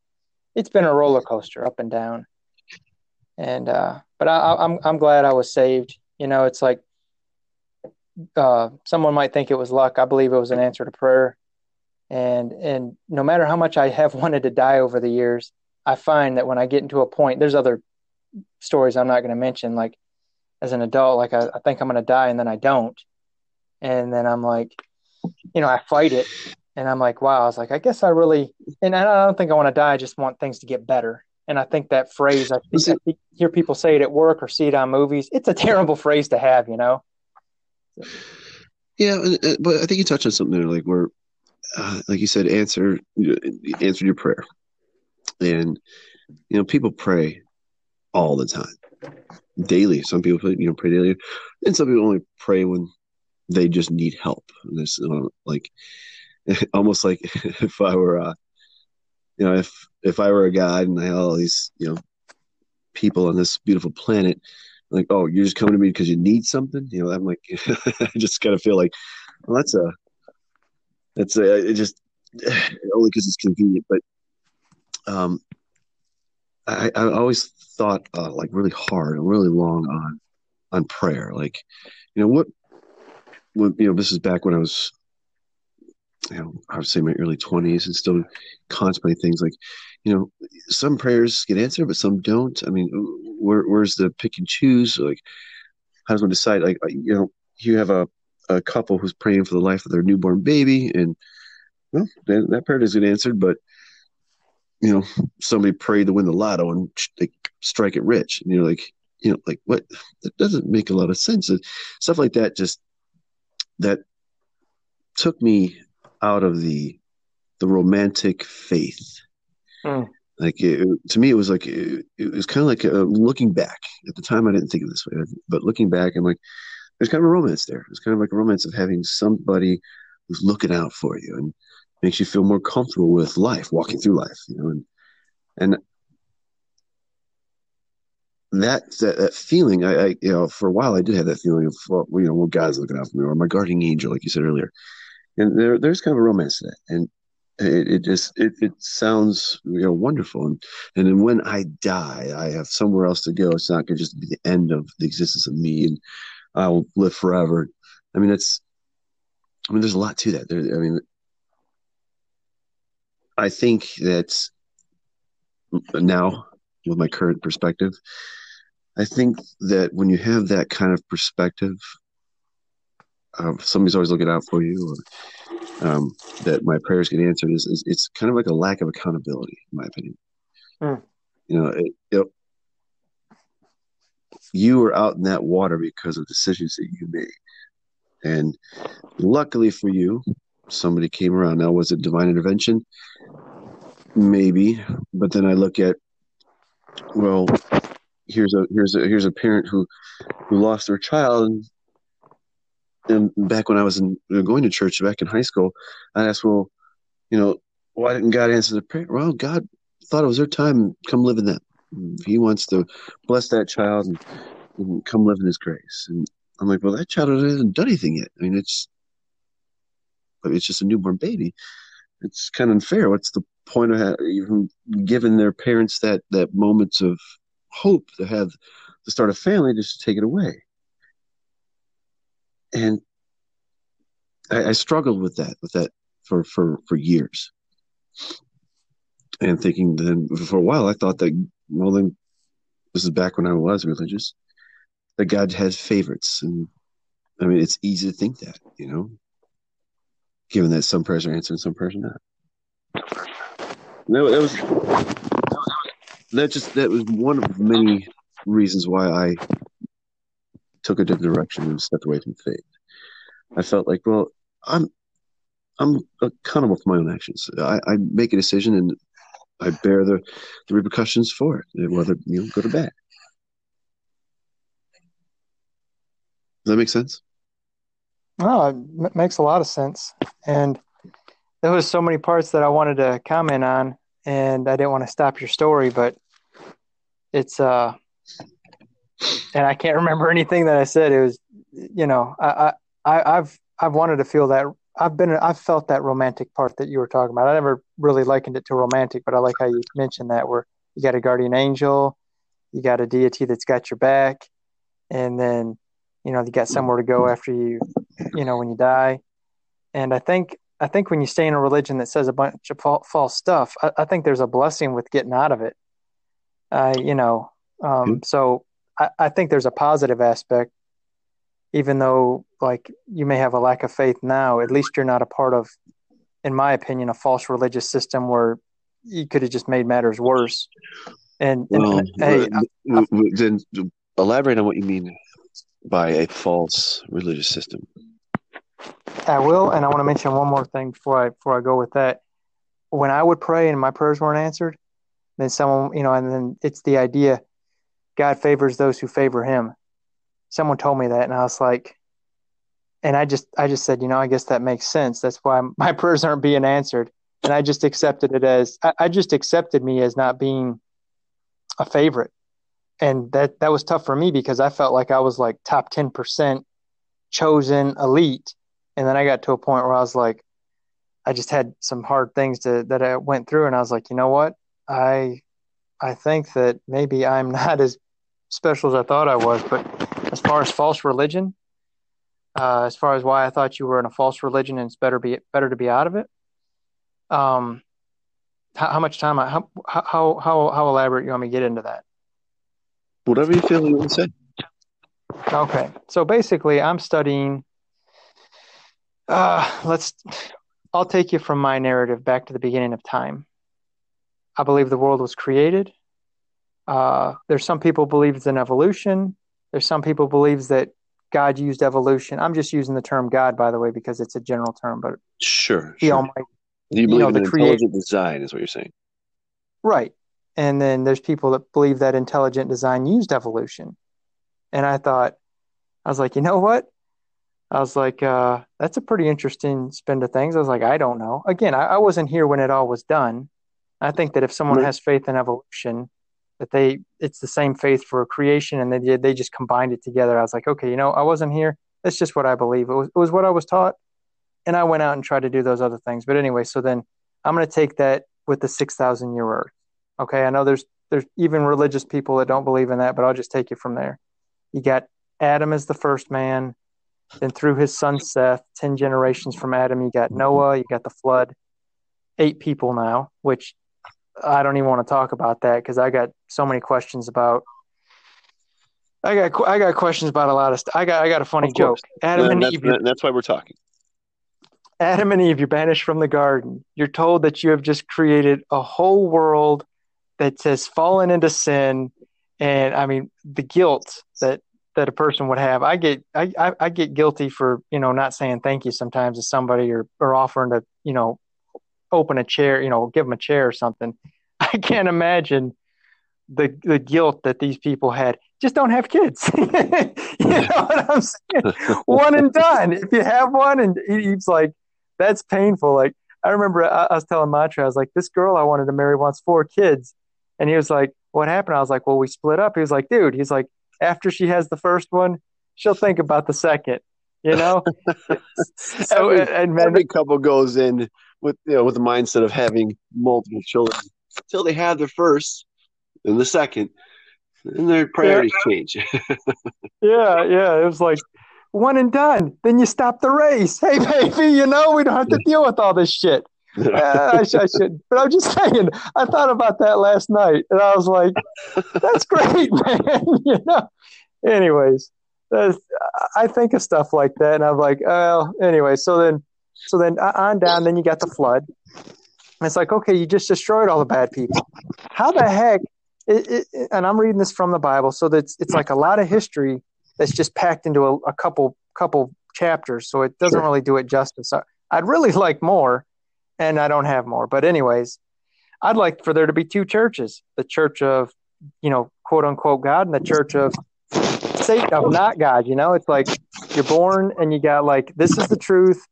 it's been a roller coaster, up and down. And uh, but I, I'm I'm glad I was saved. You know, it's like. Uh, someone might think it was luck. I believe it was an answer to prayer. And and no matter how much I have wanted to die over the years, I find that when I get into a point, there's other stories I'm not going to mention, like as an adult, like I, I think I'm going to die and then I don't. And then I'm like, you know, I fight it and I'm like, wow, I was like, I guess I really, and I don't think I want to die. I just want things to get better. And I think that phrase, I, I hear people say it at work or see it on movies. It's a terrible phrase to have, you know? So. Yeah. But I think you touched on something there, like where, uh, like you said, answer, answer your prayer. And, you know, people pray all the time, daily. Some people, you know, pray daily, and some people only pray when they just need help. And it's uh, like, almost like if I were, uh, you know, if if I were a god and I had all these, you know, people on this beautiful planet, like, oh, you're just coming to me because you need something. You know, I'm like, I just kind of feel like, well, that's a, that's a, it just only because it's convenient, but. Um, I, I always thought uh, like really hard and really long on, on prayer. Like, you know, what, what, you know, this is back when I was, you know, I would say my early twenties and still contemplating things like, you know, some prayers get answered, but some don't. I mean, where, where's the pick and choose? Like, how does one decide? Like, you know, you have a, a couple who's praying for the life of their newborn baby, and well, that, that prayer doesn't get answered, but you know, somebody prayed to win the lotto and they strike it rich. And you're like, you know, like what? That doesn't make a lot of sense. Stuff like that just, that took me out of the, the romantic faith. Mm. Like it, to me, it was like, it, it was kind of like a, looking back at the time. I didn't think of it this way, but looking back, I'm like, there's kind of a romance there. It's kind of like a romance of having somebody who's looking out for you and makes you feel more comfortable with life, walking through life, you know, and and that that, that feeling, I, I you know, for a while I did have that feeling of, well, you know, well, God's looking out for me, or my guardian angel, like you said earlier, and there there's kind of a romance to that, and it, it just it it sounds, you know, wonderful, and and then when I die, I have somewhere else to go. It's not going to just be the end of the existence of me, and I'll live forever. I mean, that's, I mean, there's a lot to that. There, I mean. I think that now, with my current perspective, I think that when you have that kind of perspective, uh, somebody's always looking out for you, or, um, that my prayers get answered, is, is it's kind of like a lack of accountability, in my opinion. Mm. You know, it, it, you were out in that water because of decisions that you made. And luckily for you, somebody came around. Now, was it divine intervention? Maybe, but then I look at, well, here's a here's a here's a parent who who lost their child, and, and back when I was in, going to church back in high school, I asked, well, you know, why didn't God answer the prayer? Well, God thought it was their time. Come live in them. He wants to bless that child and, and come live in His grace. And I'm like, well, that child hasn't done anything yet. I mean, it's. It's just a newborn baby. It's kind of unfair. What's the point of even giving their parents that that moments of hope to have to start a family, just to take it away? And I, I struggled with that, with that for, for, for years. And thinking then for a while, I thought that, well, then this is back when I was religious, that God has favorites. And I mean, it's easy to think that, you know, given that some prayers are answered and some prayers are not. No, that was that just that was one of many reasons why I took a different direction and stepped away from faith. I felt like, well, I'm I'm accountable for my own actions. I, I make a decision and I bear the, the repercussions for it, whether, you know, good or bad. Does that make sense? No, oh, it makes a lot of sense. And there was so many parts that I wanted to comment on, and I didn't want to stop your story, but it's, uh, and I can't remember anything that I said. It was, you know, I, I, I've, I've wanted to feel that I've been, I've felt that romantic part that you were talking about. I never really likened it to romantic, but I like how you mentioned that, where you got a guardian angel, you got a deity that's got your back. And then, you know, you got somewhere to go after you, you know, when you die. And I think I think when you stay in a religion that says a bunch of false stuff, I, I think there's a blessing with getting out of it. Uh, you know, um, so I, I think there's a positive aspect, even though like you may have a lack of faith now, at least you're not a part of, in my opinion, a false religious system where you could have just made matters worse. And, and well, hey, I, I, then elaborate on what you mean by a false religious system. I will, and I want to mention one more thing before I before I go with that. When I would pray and my prayers weren't answered, then someone, you know, and then it's the idea, God favors those who favor Him. Someone told me that, and I was like, and I just I just said, you know, I guess that makes sense. That's why my prayers aren't being answered, and I just accepted it as I, I just accepted me as not being a favorite, and that that was tough for me because I felt like I was like top ten percent chosen elite. And then I got to a point where I was like, I just had some hard things to, that I went through. And I was like, you know what? I, I think that maybe I'm not as special as I thought I was. But as far as false religion, uh, as far as why I thought you were in a false religion and it's better be better to be out of it. Um, how, how much time, I, how, how, how, how elaborate you want me to get into that? Whatever you feel you want to say. Okay. So basically I'm studying, Uh, let's, I'll take you from my narrative back to the beginning of time. I believe the world was created. Uh, there's some people believe it's an evolution. There's some people believes that God used evolution. I'm just using the term God, by the way, because it's a general term, but sure. The sure. Almighty, you believe you know, in the intelligent design is what you're saying. Right. And then there's people that believe that intelligent design used evolution. And I thought, I was like, you know what? I was like, uh, that's a pretty interesting spin of things. I was like, I don't know. Again, I, I wasn't here when it all was done. I think that if someone right. has faith in evolution, that they it's the same faith for creation, and they they just combined it together. I was like, okay, you know, I wasn't here. That's just what I believe. It was, it was what I was taught, and I went out and tried to do those other things. But anyway, so then I'm going to take that with the six thousand year Earth. Okay, I know there's there's even religious people that don't believe in that, but I'll just take it from there. You got Adam as the first man. Then through his son, Seth, ten generations from Adam, you got Noah, you got the flood, eight people now, which I don't even want to talk about that because I got so many questions about, I got I got questions about a lot of stuff. I got I got a funny joke. Adam and, and that's, Eve. And that's why we're talking. Adam and Eve, you're banished from the garden. You're told that you have just created a whole world that has fallen into sin. And I mean, the guilt that, that a person would have. I get, I, I get guilty for, you know, not saying thank you sometimes to somebody or, or offering to, you know, open a chair, you know, give them a chair or something. I can't imagine the the guilt that these people had. Just don't have kids. You know what I'm saying? One and done. If you have one and he's like, that's painful. Like, I remember I, I was telling Montre, I was like, this girl I wanted to marry wants four kids. And he was like, what happened? I was like, well, we split up. He was like, dude, he's like, after she has the first one, she'll think about the second, you know? So, every, and then, every couple goes in with you know with the mindset of having multiple children until they have their first and the second, and their priorities yeah. change. yeah, yeah. It was like one and done. Then you stop the race. Hey, baby, you know, we don't have to deal with all this shit. uh, I, sh- I should, but I'm just saying. I thought about that last night, and I was like, "That's great, man." You know. Anyways, that's, I think of stuff like that, and I'm like, "Oh, anyway." So then, so then on down, then you got the flood, and it's like, okay, you just destroyed all the bad people. How the heck? It, it, and I'm reading this from the Bible, so that's it's like a lot of history that's just packed into a, a couple couple chapters, so it doesn't really do it justice. I, I'd really like more. And I don't have more. But anyways, I'd like for there to be two churches, the church of, you know, quote unquote God and the church of Satan, of not God. You know, it's like you're born and you got like, this is the truth.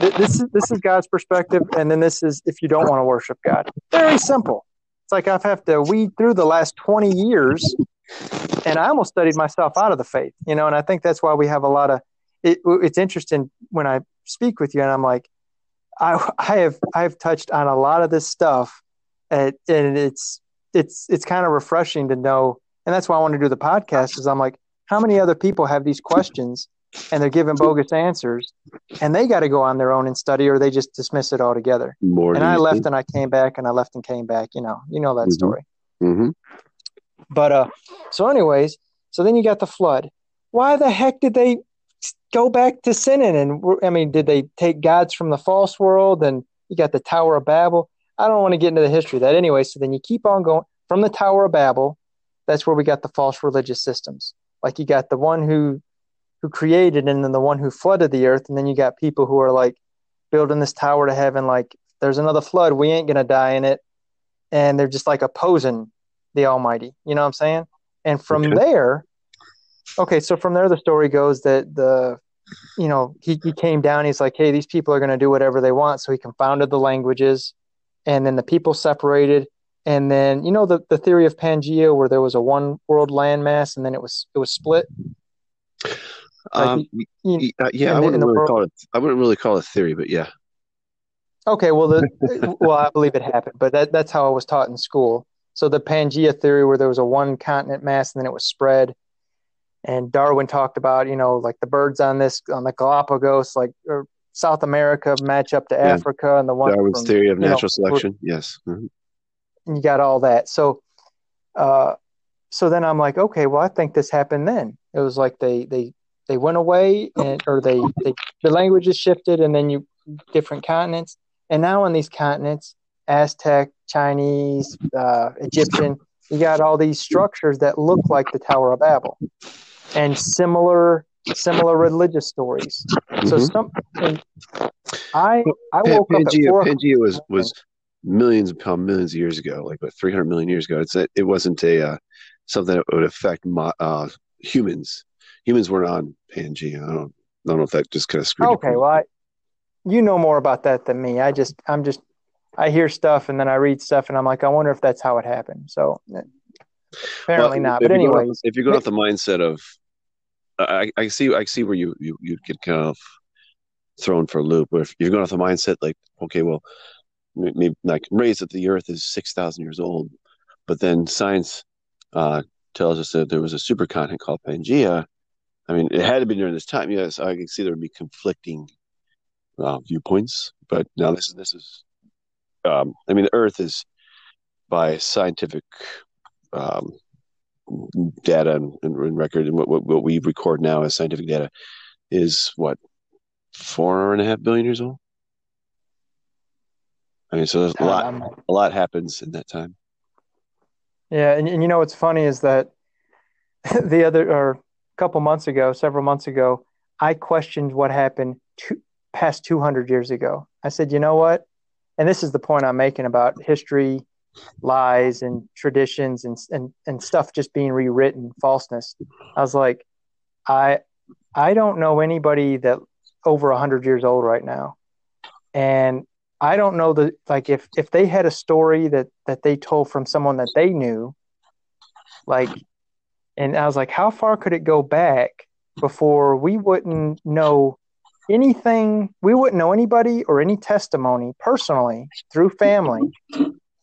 This is, this is God's perspective. And then this is if you don't want to worship God. Very simple. It's like I've had to weed through the last twenty years and I almost studied myself out of the faith, you know, and I think that's why we have a lot of, it, it's interesting when I speak with you and I'm like, I, I have I have touched on a lot of this stuff, and, and it's it's it's kind of refreshing to know. And that's why I want to do the podcast is I'm like, how many other people have these questions and they're giving bogus answers, and they got to go on their own and study, or they just dismiss it altogether. More and I left think. and I came back and I left and came back, you know, you know that mm-hmm. story. Mm-hmm. But, uh, so anyways, so then you got the flood. Why the heck did they go back to sinning? And I mean, did they take gods from the false world? And you got the Tower of Babel. I don't want to get into the history of that anyway. So then you keep on going from the Tower of Babel. That's where we got the false religious systems. Like you got the one who, who created, and then the one who flooded the earth. And then you got people who are like building this tower to heaven. Like there's another flood. We ain't going to die in it. And they're just like opposing the Almighty. You know what I'm saying? And from okay. there, okay. So from there, the story goes that the, you know, he, he came down, he's like, hey, these people are going to do whatever they want. So he confounded the languages, and then the people separated. And then, you know, the, the theory of Pangaea, where there was a one world landmass, and then it was, it was split. Like, um, you, you, uh, yeah, I wouldn't really world. call it, I wouldn't really call it theory, but yeah. Okay. Well, the, well, I believe it happened, but that, that's how I was taught in school. So the Pangaea theory, where there was a one continent mass and then it was spread. And Darwin talked about, you know, like the birds on this, on the Galapagos, like or South America match up to yeah. Africa, and the one Darwin's from, theory of natural know, selection. Yes. Mm-hmm. And you got all that. So, uh, so then I'm like, okay, well, I think this happened then. It was like they, they, they went away, and or they, they the languages shifted, and then you different continents. And now on these continents, Aztec, Chinese, uh, Egyptian, you got all these structures that look like the Tower of Babel. And similar, similar religious stories. Mm-hmm. So something I I woke Pangea, up at four. Pangea was, was millions upon millions of years ago, like about three hundred million years ago. It's that it wasn't a uh, something that would affect mo- uh, humans. Humans weren't on Pangea. I don't, I don't know if that just kind of screwed. Okay, well, I, you know more about that than me. I just, I'm just, I hear stuff and then I read stuff, and I'm like, I wonder if that's how it happened. So apparently well, not. But anyways, off, if you're going off the mindset of I, I see. I see where you you you'd get kind of thrown for a loop. Where if you're going off the mindset, like, okay, well, maybe like raised that the Earth is six thousand years old, but then science uh, tells us that there was a supercontinent called Pangaea. I mean, it had to be during this time. Yes, I can see there would be conflicting uh, viewpoints. But now this is this is. Um, I mean, the Earth is by scientific. Um, data and, and record and what, what what we record now as scientific data is what four and a half billion years old. I mean, so there's a lot, um, a lot happens in that time. Yeah, and, and you know what's funny is that the other or a couple months ago, several months ago, I questioned what happened two, past two hundred years ago. I said, you know what, and this is the point I'm making about history. Lies and traditions and, and and stuff just being rewritten, falseness. I was like, I I don't know anybody that over one hundred years old right now, and I don't know that like if if they had a story that that they told from someone that they knew, like, and I was like, how far could it go back before we wouldn't know anything? We wouldn't know anybody or any testimony personally through family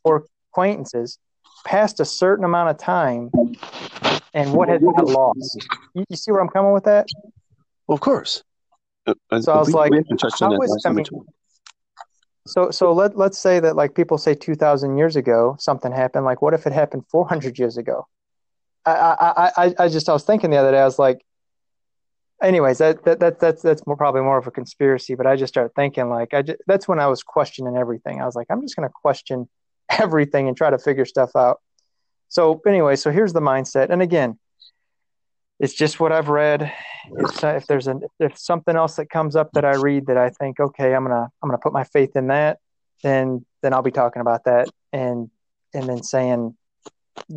or acquaintances past a certain amount of time, and what had been lost. You, you see where I'm coming with that? Well, of course. So I, I was like, how was, I mean, so so let let's say that like people say two thousand years ago something happened. Like, what if it happened four hundred years ago? I, I I I just I was thinking the other day. I was like, anyways, that that, that that's that's more, probably more of a conspiracy. But I just started thinking like I just, that's when I was questioning everything. I was like, I'm just going to question everything and try to figure stuff out. So anyway, so here's the mindset. And again, it's just what I've read. If, if there's an, if there's something else that comes up that I read that I think, okay, I'm going to, I'm going to put my faith in that. Then, then I'll be talking about that. And, and then saying,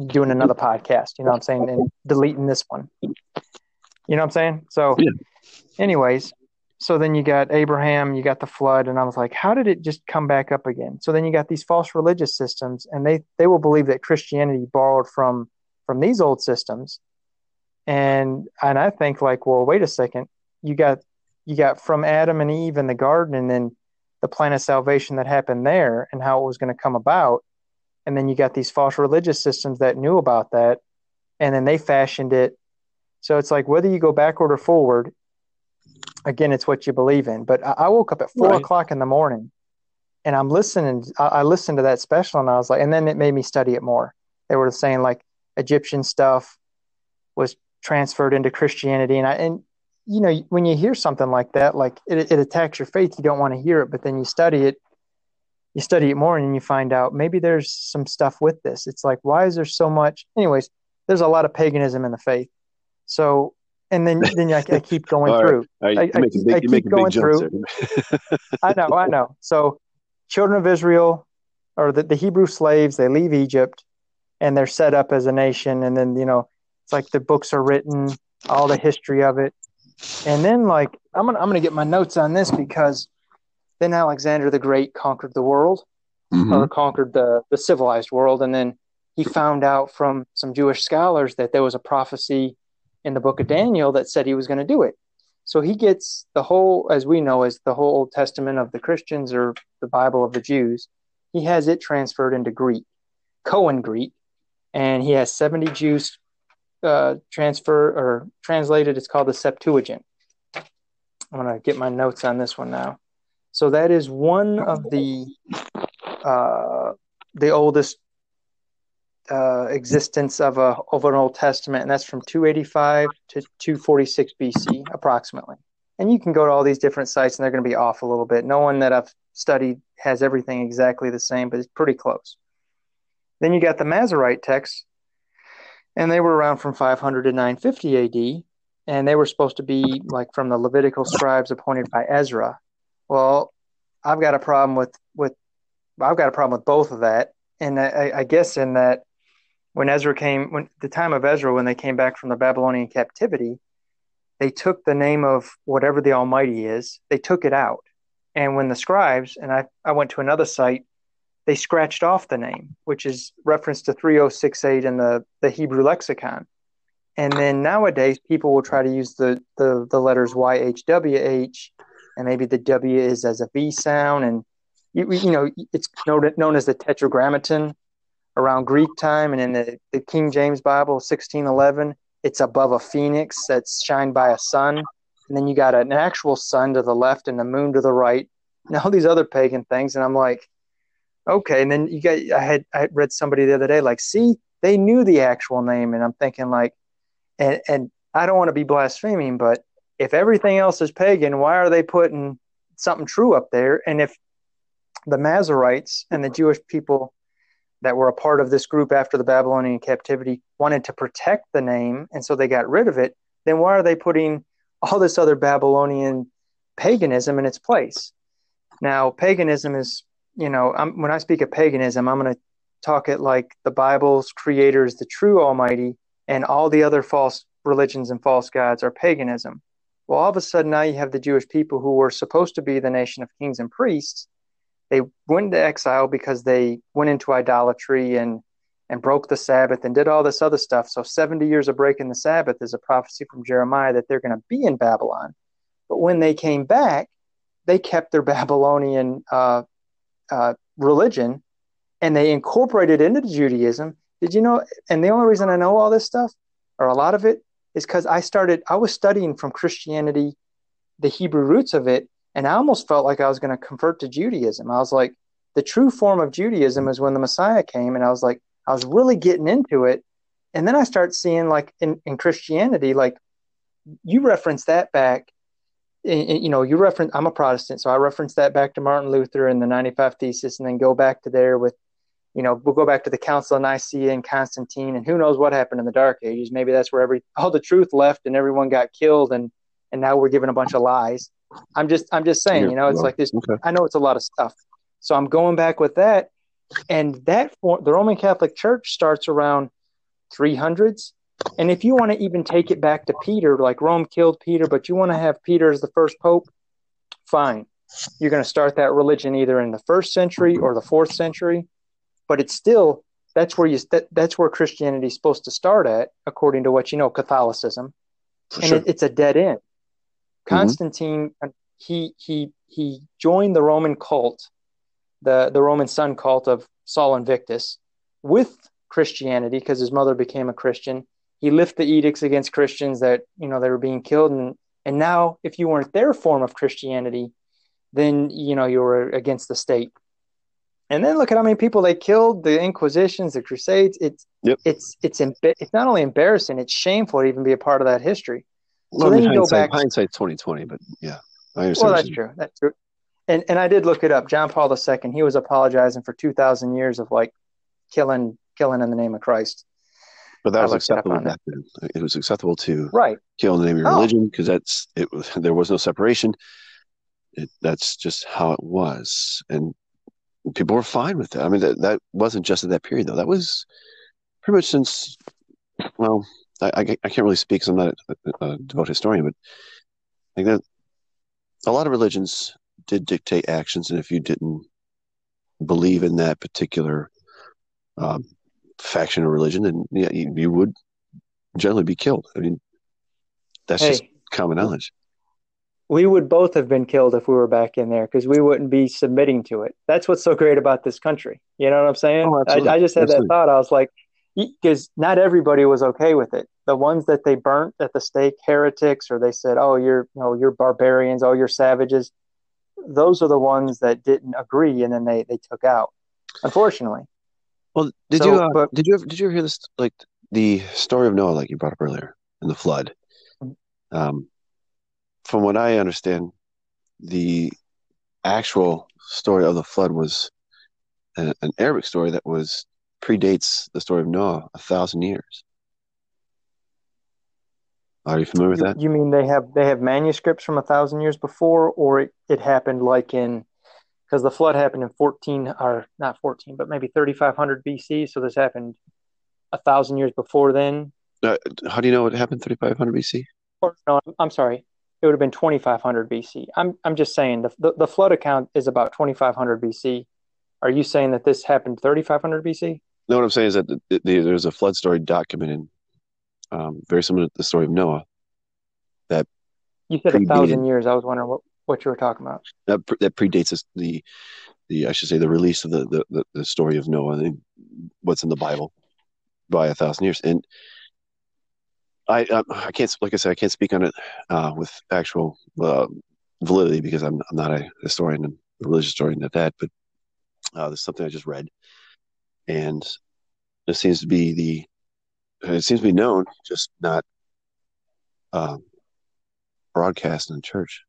doing another podcast, you know what I'm saying? And deleting this one, you know what I'm saying? So yeah. Anyways, so then you got Abraham, you got the flood, and I was like, how did it just come back up again? So then you got these false religious systems, and they, they will believe that Christianity borrowed from from these old systems. And and I think like, well, wait a second, you got you got from Adam and Eve in the garden, and then the plan of salvation that happened there and how it was going to come about. And then you got these false religious systems that knew about that, and then they fashioned it. So it's like whether you go backward or forward, again, it's what you believe in. But I, I woke up at four right. o'clock in the morning, and I'm listening. I, I listened to that special, and I was like, and then it made me study it more. They were saying like Egyptian stuff was transferred into Christianity, and I and you know when you hear something like that, like it, it attacks your faith. You don't want to hear it, but then you study it, you study it more, and you find out maybe there's some stuff with this. It's like, why is there so much? Anyways, there's a lot of paganism in the faith. So. And then, then I, I keep going all through. Right. Right. I, I, big, I keep going through. I know, I know. So, children of Israel, or the, the Hebrew slaves, they leave Egypt, and they're set up as a nation. And then, you know, it's like the books are written, all the history of it. And then, like, I'm gonna, I'm gonna get my notes on this because then Alexander the Great conquered the world, mm-hmm. or conquered the the civilized world, and then he found out from some Jewish scholars that there was a prophecy in the book of Daniel that said he was going to do it. So he gets the whole, as we know, as the whole Old Testament of the Christians or the Bible of the Jews, he has it transferred into Greek, Koine Greek, and he has seventy Jews uh, transfer or translated. It's called the Septuagint. I'm going to get my notes on this one now. So that is one of the uh, the oldest Uh, existence of a of an Old Testament, and that's from two eighty-five to two forty-six B C approximately. And you can go to all these different sites, and they're going to be off a little bit. No one that I've studied has everything exactly the same, but it's pretty close. Then you got the Masorite texts, and they were around from five hundred to nine fifty A D, and they were supposed to be like from the Levitical scribes appointed by Ezra. Well, I've got a problem with with I've got a problem with both of that, and I, I guess in that. When Ezra came, when the time of Ezra, when they came back from the Babylonian captivity, they took the name of whatever the Almighty is, they took it out. And when the scribes, and I, I went to another site, they scratched off the name, which is reference to three oh six eight in the, the Hebrew lexicon. And then nowadays, people will try to use the, the, the letters Y H W H, and maybe the W is as a V sound. And, you, you know, it's known, known as the Tetragrammaton. Around Greek time, and in the, the King James Bible, sixteen eleven, it's above a phoenix that's shined by a sun. And then you got an actual sun to the left and the moon to the right and all these other pagan things. And I'm like, okay. And then you got, I had, I read somebody the other day, like, see, they knew the actual name. And I'm thinking like, and, and I don't want to be blaspheming, but if everything else is pagan, why are they putting something true up there? And if the Masorites and the Jewish people that were a part of this group after the Babylonian captivity wanted to protect the name, and so they got rid of it, then why are they putting all this other Babylonian paganism in its place? Now, paganism is, you know, I'm, when I speak of paganism, I'm going to talk it like the Bible's creator is the true Almighty, and all the other false religions and false gods are paganism. Well, all of a sudden, now you have the Jewish people who were supposed to be the nation of kings and priests. They went into exile because they went into idolatry and, and broke the Sabbath and did all this other stuff. So seventy years of breaking the Sabbath is a prophecy from Jeremiah that they're going to be in Babylon. But when they came back, they kept their Babylonian uh, uh, religion, and they incorporated it into Judaism. Did you know? And the only reason I know all this stuff, or a lot of it, is because I started, I was studying from Christianity, the Hebrew roots of it. And I almost felt like I was going to convert to Judaism. I was like, the true form of Judaism is when the Messiah came. And I was like, I was really getting into it. And then I start seeing like in, in Christianity, like you reference that back, in, in, you know, you reference, I'm a Protestant. So I reference that back to Martin Luther and the ninety-five Thesis, and then go back to there with, you know, we'll go back to the Council of Nicaea and Constantine, and who knows what happened in the Dark Ages. Maybe that's where every, all the truth left and everyone got killed. And, and now we're given a bunch of lies. I'm just, I'm just saying, you know, it's like this, okay. I know it's a lot of stuff. So I'm going back with that. And that for, the Roman Catholic Church starts around three hundreds. And if you want to even take it back to Peter, like Rome killed Peter, but you want to have Peter as the first pope, fine. You're going to start that religion either in the first century or the fourth century, but it's still, that's where you, that, that's where Christianity is supposed to start at, according to what, you know, Catholicism. For and sure. it, it's a dead end. Constantine, mm-hmm. he he he joined the Roman cult, the, the Roman sun cult of Sol Invictus, with Christianity because his mother became a Christian. He lifted the edicts against Christians that, you know, they were being killed, and And now if you weren't their form of Christianity, then, you know, you were against the state. And then look at how many people they killed, the Inquisitions, the Crusades. It's yep. it's it's imbe- it's not only embarrassing, it's shameful to even be a part of that history. So well, then I mean, you go back. Hindsight's twenty twenty, but yeah. I understand well, that's you. true. That's true. And and I did look it up. John Paul the Second, he was apologizing for two thousand years of like killing killing in the name of Christ. But that was acceptable back then. It was acceptable to right. kill in the name of your oh. religion because that's it. There was no separation. It, that's just how it was, and people were fine with that. I mean, that, that wasn't just at that period though. That was pretty much since. Well, I, I, I can't really speak because I'm not a, a devout historian, but like that, a lot of religions did dictate actions, and if you didn't believe in that particular um, faction or religion, then yeah, you, you would generally be killed. I mean, that's hey. just common knowledge. We would both have been killed if we were back in there because we wouldn't be submitting to it. That's what's so great about this country. You know what I'm saying? Oh, I, I just had absolutely. that thought. I was like, because not everybody was okay with it. The ones that they burnt at the stake, heretics, or they said, oh, you're, you know, you're barbarians. Oh, you're savages. Those are the ones that didn't agree. And then they, they took out, unfortunately. Well, did so, you, uh, but, did you, ever, did you ever hear this, like the story of Noah, like you brought up earlier in the flood? Um, From what I understand, the actual story of the flood was a, an Arabic story that was predates the story of Noah a thousand years. Are you familiar you, with that? You mean they have they have manuscripts from a thousand years before, or it, it happened like in because the flood happened in fourteen or not fourteen, but maybe thirty five hundred B C. So this happened a thousand years before then. Uh, how do you know it happened thirty five hundred B C? Or, no, I'm sorry. It would have been twenty-five hundred B C. I'm I'm just saying the, the the flood account is about twenty-five hundred B C. Are you saying that this happened thirty-five hundred B C? No, what I'm saying is that the, the, there's a flood story documented, um, very similar to the story of Noah. That you said predated, a thousand years. I was wondering what, what you were talking about. That, pre- that predates the the I should say the release of the the, the, the story of Noah and what's in the Bible by a thousand years and. I um, I can't like I said I can't speak on it uh, with actual uh, validity because I'm I'm not a historian and a religious historian at that, but uh, there's something I just read, and it seems to be the it seems to be known, just not um, broadcast in the church.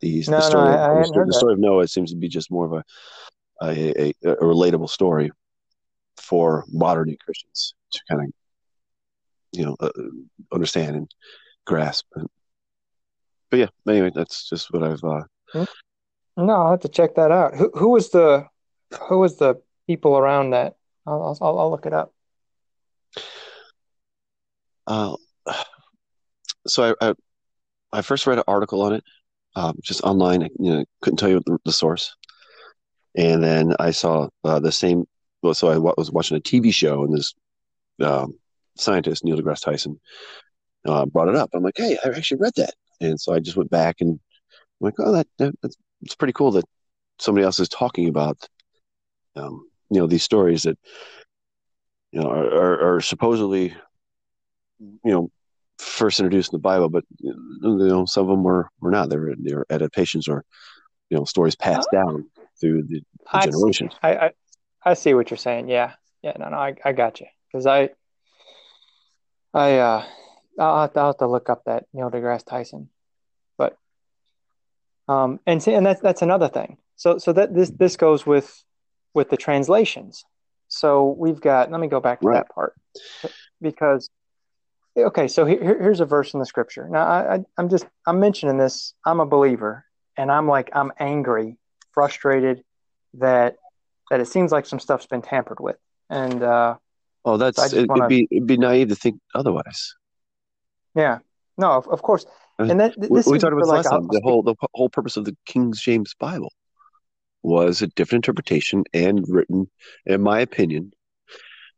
The, no, the story, no, I, I the, story the story of Noah seems to be just more of a a, a, a relatable story for modern day Christians to kind of. you know, uh, understand and grasp. And, but yeah, anyway, that's just what I've, uh, no, I'll have to check that out. Who, who was the, who was the people around that? I'll, I'll, I'll look it up. Uh, so I, I, I first read an article on it, um, just online, you know, couldn't tell you the, the source. And then I saw uh, the same, well, so I was watching a T V show and this, um, scientist Neil deGrasse Tyson uh, brought it up. I'm like, hey, I actually read that, and so I just went back and I'm like, oh, that, that that's it's pretty cool that somebody else is talking about, um, you know, these stories that you know are, are, are supposedly, you know, first introduced in the Bible, but you know, some of them were were not. They were they were adaptations or you know stories passed down through the, the generations. I, I I see what you're saying. Yeah, yeah, no, no, I I got you because I. I uh, I'll have, to, I'll have to look up that Neil deGrasse Tyson, but um, and see, and that's that's another thing. So so that this this goes with with the translations. So we've got. Let me go back to right. that part because okay. So here, here's a verse in the scripture. Now I, I I'm just I'm mentioning this. I'm a believer, and I'm like I'm angry, frustrated that that it seems like some stuff's been tampered with, and. uh Oh, that's so it, wanna... it'd be it'd be naive to think otherwise. Yeah, no, of, of course. And that th- this we, we talked about like last time. The whole the whole purpose of the King James Bible was a different interpretation and written, in my opinion,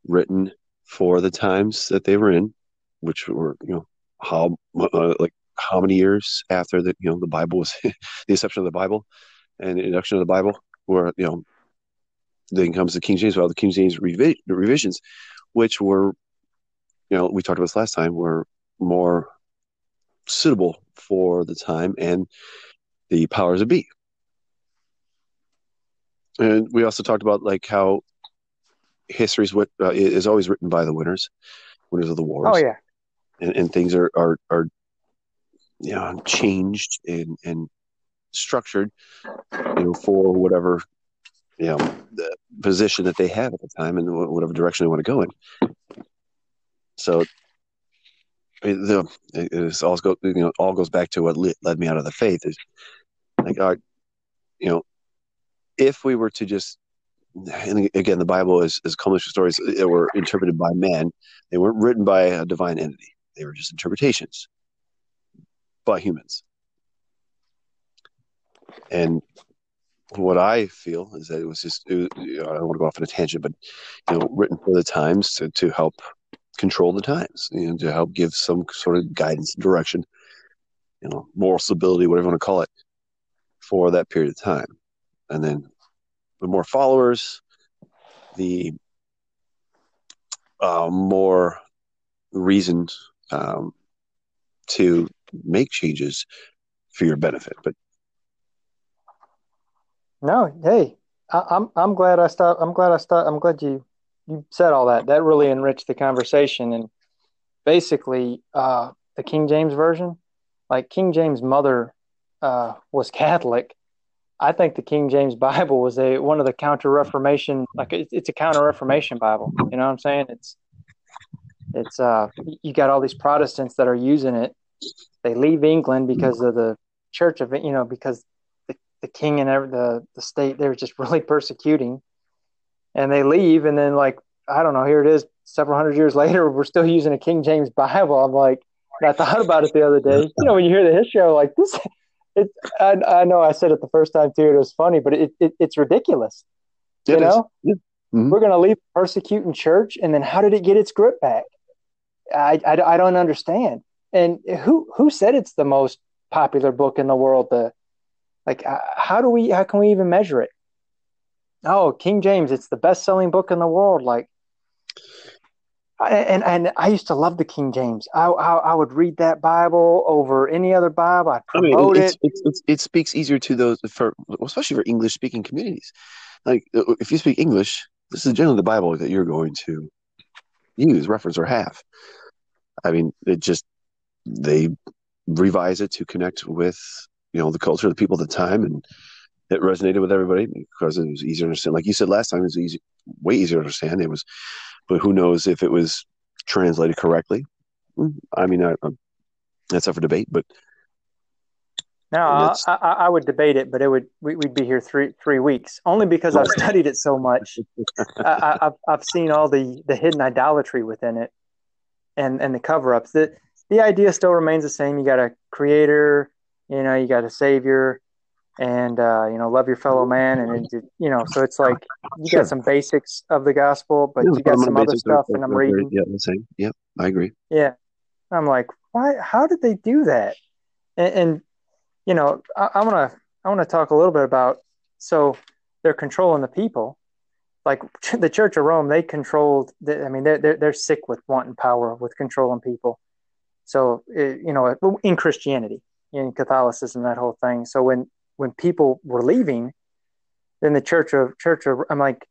written for the times that they were in, which were you know how uh, like how many years after the you know the Bible was the inception of the Bible and the introduction of the Bible, where you know then comes the King James Bible, the King James revi- the revisions. Which were, you know, we talked about this last time, were more suitable for the time and the powers that be. And we also talked about like how history uh, is always written by the winners, winners of the wars. Oh yeah, and, and things are are are you know changed and and structured, you know, for whatever you know the position that they have at the time and whatever direction they want to go in. So it, the it is all go you know all goes back to what lit, led me out of the faith is like our you know. If we were to just, and again, the Bible is, is culmination of stories that were interpreted by man. They weren't written by a divine entity. They were just interpretations by humans. And what I feel is that it was just, it was, you know, I don't want to go off on a tangent, but you know, written for the times to, to help control the times, you know, to help give some sort of guidance, direction, you know, moral stability, whatever you want to call it, for that period of time. And then the more followers, the uh, more reasons um, to make changes for your benefit. But no, hey, I, I'm I'm glad I stopped. I'm glad I stopped. I'm glad you you said all that. That really enriched the conversation. And basically, uh, the King James version, like King James' mother uh, was Catholic. I think the King James Bible was a one of the Counter-Reformation, like it, it's a Counter-Reformation Bible. You know what I'm saying? It's, it's uh, you got all these Protestants that are using it. They leave England because of the Church of it, you know, because the, the king and every, the the state they were just really persecuting, and they leave, and then like I don't know, here it is, several hundred years later, we're still using a King James Bible. I'm like, I thought about it the other day. You know, when you hear the history, I'm like this. It, I, I know I said it the first time too. It was funny, but it, it it's ridiculous. You it know, yeah. Mm-hmm. We're going to leave the persecuting church, and then how did it get its grip back? I, I, I don't understand. And who who said it's the most popular book in the world? The like, uh, how do we? How can we even measure it? Oh, King James, it's the best selling book in the world. Like, I, and and I used to love the King James. I, I I would read that Bible over any other Bible. I'd promote I mean, it. It, it, it. It speaks easier to those for especially for English speaking communities. Like if you speak English, this is generally the Bible that you're going to use, reference, or have. I mean, it just they revise it to connect with you know the culture, the people at the time, and it resonated with everybody because it was easier to understand. Like you said last time, it was easy, way easier to understand. It was. But who knows if it was translated correctly? I mean, I, I, that's up for debate. But no, I, I, I would debate it, but it would we, we'd be here three three weeks only because I've studied it so much. I, I've I've seen all the, the hidden idolatry within it, and, and the cover ups. The the idea still remains the same. You got a creator, you know, you got a savior, and uh, you know, love your fellow man, and it, you know, so it's like you sure. got some basics of the gospel, but yeah, you got some other stuff. And I'm reading, yeah, the same. Yeah, I agree. Yeah, I'm like, why? How did they do that? And, and you know, I, I want to, I want to talk a little bit about. So they're controlling the people, like the Church of Rome. They controlled. The, I mean, they're, they're they're sick with wanting power, with controlling people. So it, you know, in Christianity, in Catholicism, that whole thing. So when when people were leaving, then the church of church of, I'm like,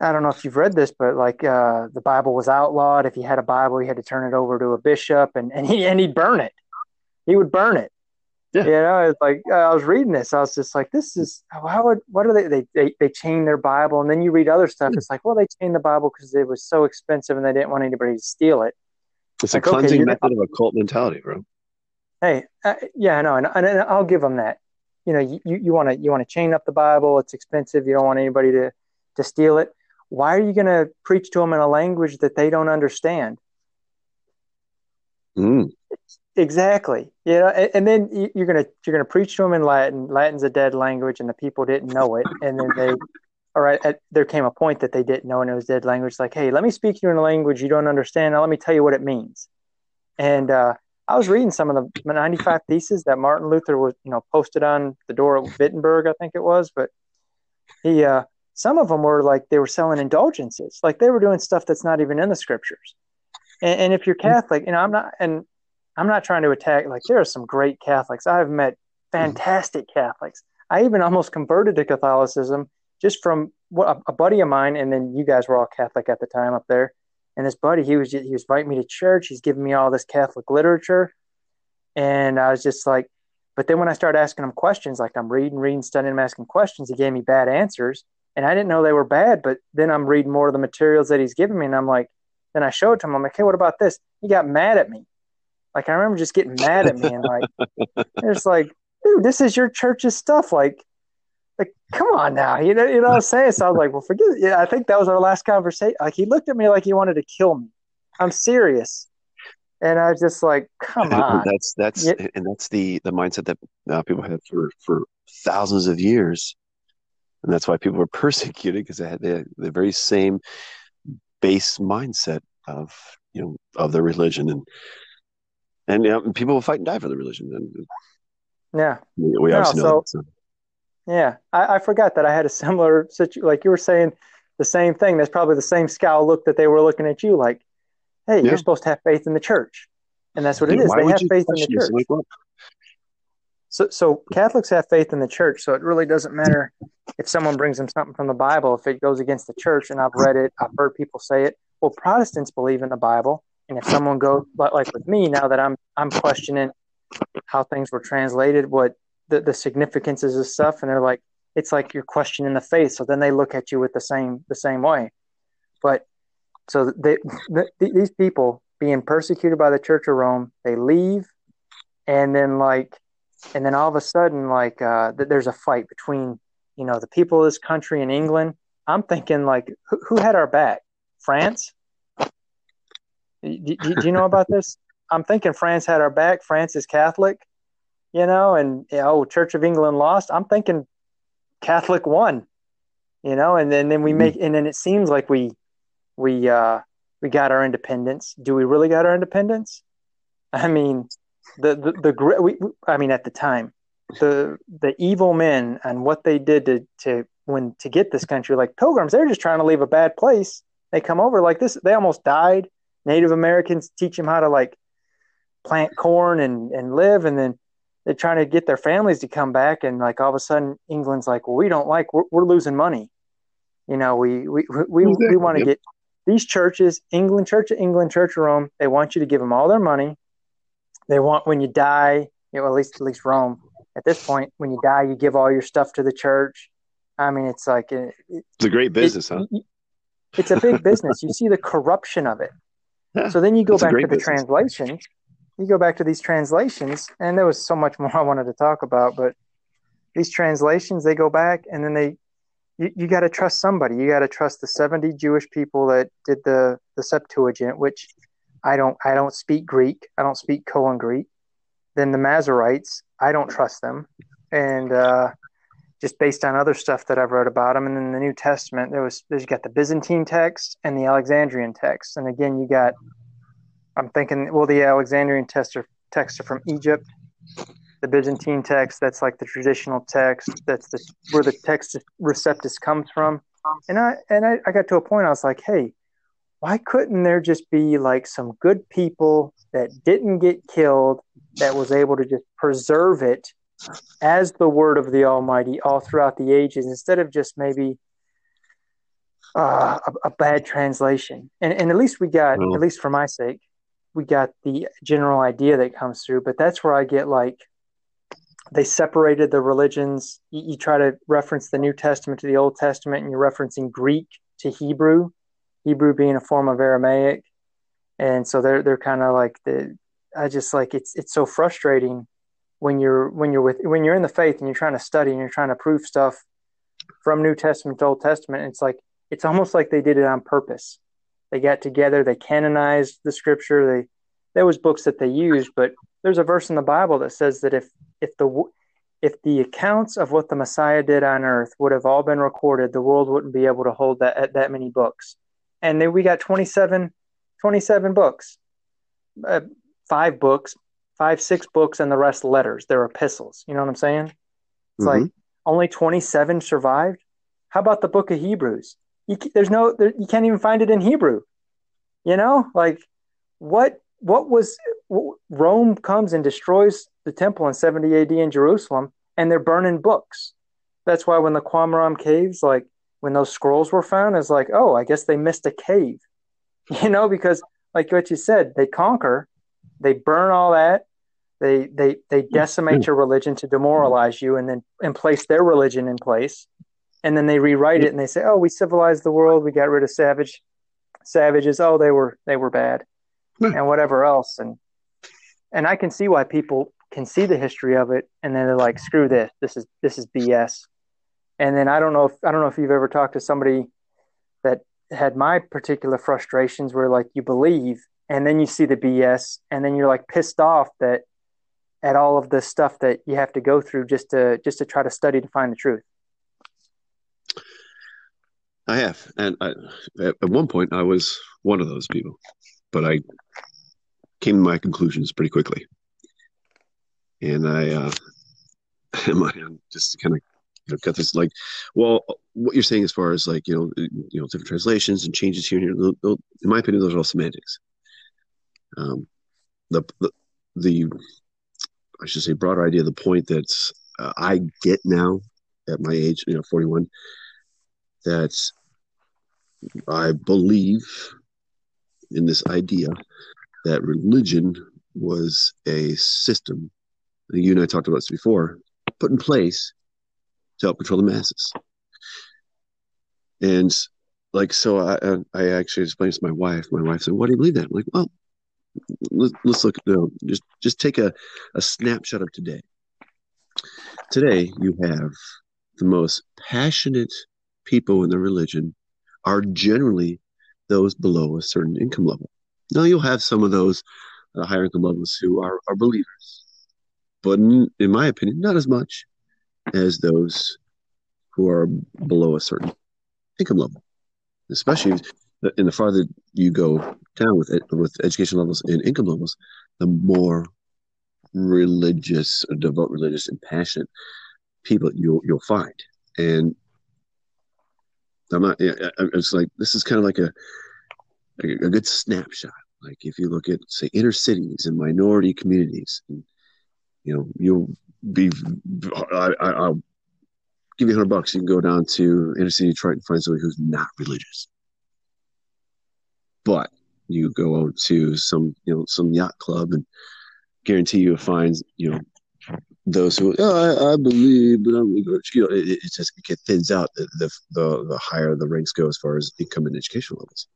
I don't know if you've read this, but like uh, the Bible was outlawed. If you had a Bible, you had to turn it over to a bishop, and, and he, and he'd burn it. He would burn it. Yeah. You know, it's like, uh, I was reading this. I was just like, this is how would, what are they, they, they, they chain their Bible. And then you read other stuff. It's like, well, they chained the Bible cause it was so expensive and they didn't want anybody to steal it. It's like, a cleansing okay, method of a cult mentality, bro. Hey, uh, yeah, I know. And, and, and I'll give them that. You know, you you want to you want to chain up the Bible. It's expensive. You don't want anybody to, to steal it. Why are you going to preach to them in a language that they don't understand? Mm. Exactly. You know, and, and then you're gonna you're gonna preach to them in Latin. Latin's a dead language, and the people didn't know it. And then they, all right, at, there came a point that they didn't know, and it was dead language. Like, hey, let me speak to you in a language you don't understand. Now let me tell you what it means. And uh, I was reading some of the ninety-five Theses that Martin Luther was, you know, posted on the door of Wittenberg, I think it was. But he, uh, some of them were like they were selling indulgences, like they were doing stuff that's not even in the scriptures. And, and if you're Catholic, you know, I'm not, and I'm not trying to attack. Like, there are some great Catholics. I've met fantastic mm-hmm. Catholics. I even almost converted to Catholicism just from what a, a buddy of mine. And then you guys were all Catholic at the time up there. And this buddy, he was, he was inviting me to church. He's giving me all this Catholic literature. And I was just like, but then when I started asking him questions, like I'm reading, reading, studying, I'm asking questions, he gave me bad answers. And I didn't know they were bad, but then I'm reading more of the materials that he's giving me. And I'm like, then I showed it to him. I'm like, hey, what about this? He got mad at me. Like, I remember just getting mad at me. And like, it's like, dude, this is your church's stuff. Like, like, come on now. You know, you know what I'm saying? So I was like, well, forget it. Yeah, I think that was our last conversation. Like, he looked at me like he wanted to kill me. I'm serious. And I was just like, come on. That's that's yeah. And that's the, the mindset that uh, people had for, for thousands of years. And that's why people were persecuted, because they had the, the very same base mindset of, you know, of their religion. And, and you know, people will fight and die for the religion. And yeah. We, we no, obviously know so, that, so. Yeah. I, I forgot that I had a similar situation. Like you were saying the same thing. That's probably the same scowl look that they were looking at you like, hey, yeah. You're supposed to have faith in the church. And that's what it yeah, is. They have faith in the church. Like, well, So, so Catholics have faith in the church, so it really doesn't matter if someone brings them something from the Bible, if it goes against the church, and I've read it, I've heard people say it. Well, Protestants believe in the Bible, and if someone goes, like with me, now that I'm I'm questioning how things were translated, what the, the significances of stuff, and they're like, it's like you're questioning the faith, so then they look at you with the same the same way. But, so they, the, these people being persecuted by the Church of Rome, they leave, and then like, And then all of a sudden, like, uh, th- there's a fight between, you know, the people of this country and England. I'm thinking, like, who, who had our back? France? Do, do, do you know about this? I'm thinking France had our back. France is Catholic, you know, and, you know, Church of England lost. I'm thinking Catholic won, you know, and then, and then we make, and then it seems like we, we, uh, we got our independence. Do we really got our independence? I mean... The the, the we, I mean, at the time, the the evil men and what they did to, to when to get this country, like pilgrims, they're just trying to leave a bad place. They come over like this. They almost died. Native Americans teach them how to like plant corn and, and live, and then they're trying to get their families to come back. And like all of a sudden, England's like, well, we don't like we're, we're losing money. You know, we we we, we, we want to get these churches, England Church of England, Church of Rome. They want you to give them all their money. They want when you die, you know, at least at least Rome at this point, when you die, you give all your stuff to the church. I mean, it's like it, it, it's a great business, it, huh? It, it's a big business. You see the corruption of it. Yeah, so then you go back to the business. translations. You go back to these translations, and there was so much more I wanted to talk about, but these translations, they go back, and then they you, you got to trust somebody. You got to trust the seventy Jewish people that did the the Septuagint, which. I don't. I don't speak Greek. I don't speak Koine Greek. Then the Masorites. I don't trust them, and uh, just based on other stuff that I've read about them. And in the New Testament, there was there's you got the Byzantine text and the Alexandrian text. And again, you got. I'm thinking. Well, the Alexandrian texts are, texts are from Egypt. The Byzantine text, that's like the traditional text. That's the where the text Receptus comes from. And I and I, I got to a point. I was like, hey. Why couldn't there just be like some good people that didn't get killed that was able to just preserve it as the word of the Almighty all throughout the ages instead of just maybe uh, a, a bad translation? And, and at least we got, well, at least for my sake, we got the general idea that comes through. But that's where I get like they separated the religions. You, you try to reference the New Testament to the Old Testament, and you're referencing Greek to Hebrew. Hebrew being a form of Aramaic, and so they're they're kind of like the. I just like it's it's so frustrating when you're when you're with when you're in the faith and you're trying to study and you're trying to prove stuff from New Testament to Old Testament. It's like it's almost like they did it on purpose. They got together, they canonized the scripture. They there was books that they used, but there's a verse in the Bible that says that if if the if the accounts of what the Messiah did on earth would have all been recorded, the world wouldn't be able to hold that that many books. And then we got twenty-seven, twenty-seven books, uh, five books, five, six books, and the rest letters. They're epistles. You know what I'm saying? It's mm-hmm. like only twenty-seven survived. How about the book of Hebrews? You, there's no, there, you can't even find it in Hebrew. You know, like what, what was, Rome comes and destroys the temple in seventy A D in Jerusalem, and they're burning books. That's why when the Qumran caves, like when those scrolls were found, it's like, oh, I guess they missed a cave, you know, because like what you said, they conquer, they burn all that, they they they decimate your religion to demoralize you, and then and place their religion in place, and then they rewrite it and they say, oh, we civilized the world, we got rid of savage savages, oh, they were they were bad, and whatever else, and and I can see why people can see the history of it, and then they're like, "Screw this! This is this is B S." And then I don't know if I don't know if you've ever talked to somebody that had my particular frustrations, where like you believe, and then you see the B S, and then you're like pissed off that at all of the stuff that you have to go through just to just to try to study to find the truth. I have, and I, at one point, I was one of those people, but I came to my conclusions pretty quickly. And I, uh, just to kind of you know, cut this, like, well, what you're saying as far as like, you know, you know, different translations and changes here and here, in my opinion, those are all semantics. Um, the, the, the I should say, broader idea, the point that's uh, I get now at my age, you know, forty-one, that I believe in this idea that religion was a system. You and I talked about this before, put in place to help control the masses. And like, so I I actually explained this to my wife. My wife said, why do you believe that? I'm like, well, let, let's look, you know, just, just take a, a snapshot of today. Today, you have the most passionate people in the religion are generally those below a certain income level. Now, you'll have some of those uh, higher income levels who are, are believers. But in, in my opinion, not as much as those who are below a certain income level, especially in the farther you go down with it, with education levels and income levels, the more religious, devout, religious, and passionate people you'll you'll find. And I'm not. It's like this is kind of like a a good snapshot. Like if you look at say inner cities and minority communities. And, you know, you'll be, I, I, I'll give you a hundred bucks. You can go down to inner city Detroit and find somebody who's not religious. But you go out to some, you know, some yacht club and guarantee you find, you know, those who, oh, I, I believe, but I'm religious. You know, it, it just it thins out the, the, the, the higher the ranks go as far as income and education levels.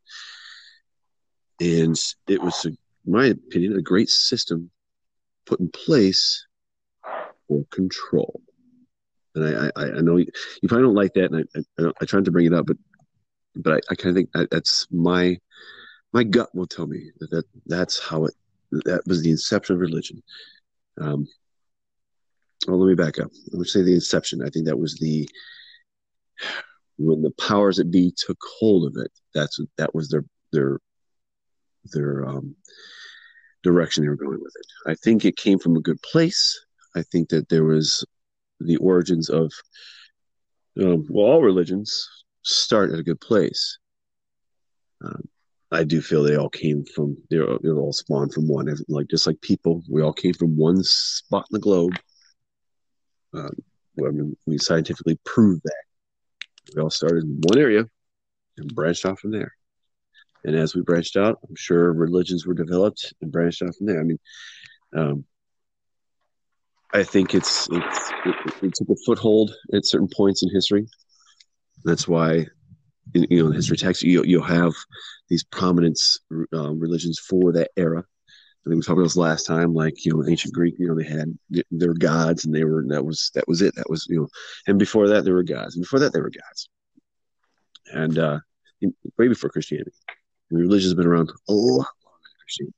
And it was, in my opinion, a great system put in place for control. And I, I, I know you, you probably don't like that, and I, I, I tried to bring it up, but but I, I kind of think that, that's my my gut will tell me that, that that's how it that was the inception of religion. Um, well, let me back up. I would say the inception. I think that was the when the powers that be took hold of it. That's that was their their their. Um, direction they were going with it. I think it came from a good place. I think that there was the origins of, um, well, all religions start at a good place. Um, I do feel they all came from, they're, they're all spawned from one, like just like people, we all came from one spot in the globe. Um, I mean, we scientifically proved that. We all started in one area and branched off from there. And as we branched out, I'm sure religions were developed and branched out from there. I mean, um, I think it's, it's it, it took a foothold at certain points in history. That's why, in, you know, in history texts, you, you'll have these prominent um, religions for that era. I think we talked about this last time, like, you know, ancient Greek, you know, they had their gods and they were, that was, that was it. That was, you know, and before that, there were gods. And before that, there were gods. And uh, way before Christianity. Religion has been around a lot longer than Christianity.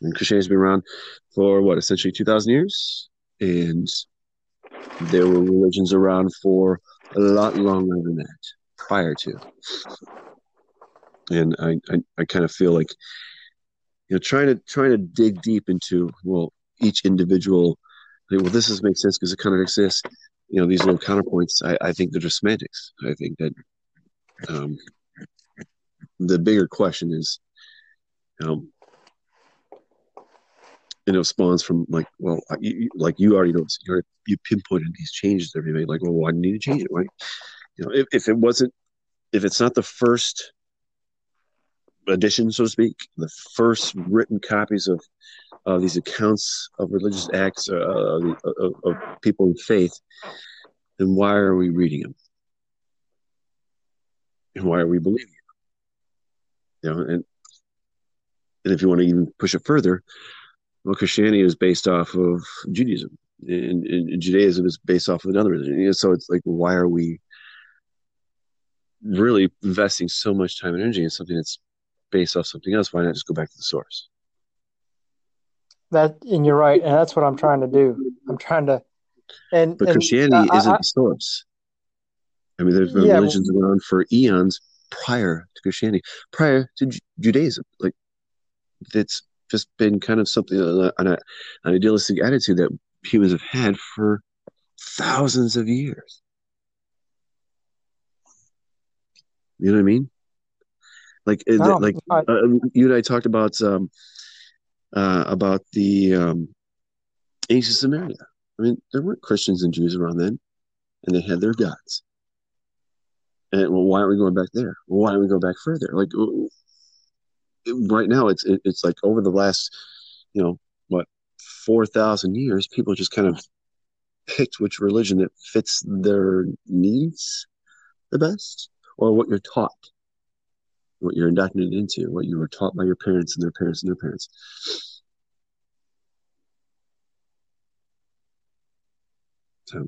And Christianity has been around for, what, essentially two thousand years? And there were religions around for a lot longer than that, prior to. And I, I, I kind of feel like, you know, trying to trying to dig deep into, well, each individual, well, this doesn't make sense because it kind of exists. You know, these little counterpoints, I, I think they're just semantics. I think that... Um, the bigger question is, um, you know, spawns from like, well, you, like you already know, you're, you pinpointed these changes that we made. Like, well, why do you need to change it, right? You know, if, if it wasn't, if it's not the first edition, so to speak, the first written copies of uh, these accounts of religious acts uh, of, of, of people in faith, then why are we reading them? And why are we believing them? You know, and and if you want to even push it further, well, Christianity is based off of Judaism, and, and Judaism is based off of another religion. And so it's like, why are we really investing so much time and energy in something that's based off something else? Why not just go back to the source? That, and you're right, and that's what I'm trying to do. I'm trying to, and but and, Christianity uh, isn't I, the source. I mean, there's been yeah, religions well, going on for eons prior to Christianity, prior to Ju- Judaism. Like, that's just been kind of something uh, an, an idealistic attitude that humans have had for thousands of years. You know what I mean? Like, no, like I, uh, you and I talked about um, uh, about the um, ancient Samaria. I mean, there weren't Christians and Jews around then, and they had their gods. And well, why aren't we going back there? Well, why don't we go back further? Like right now, it's it's like over the last, you know, what four thousand years, people just kind of picked which religion that fits their needs the best, or what you're taught. What you're indoctrinated into, what you were taught by your parents and their parents and their parents. So,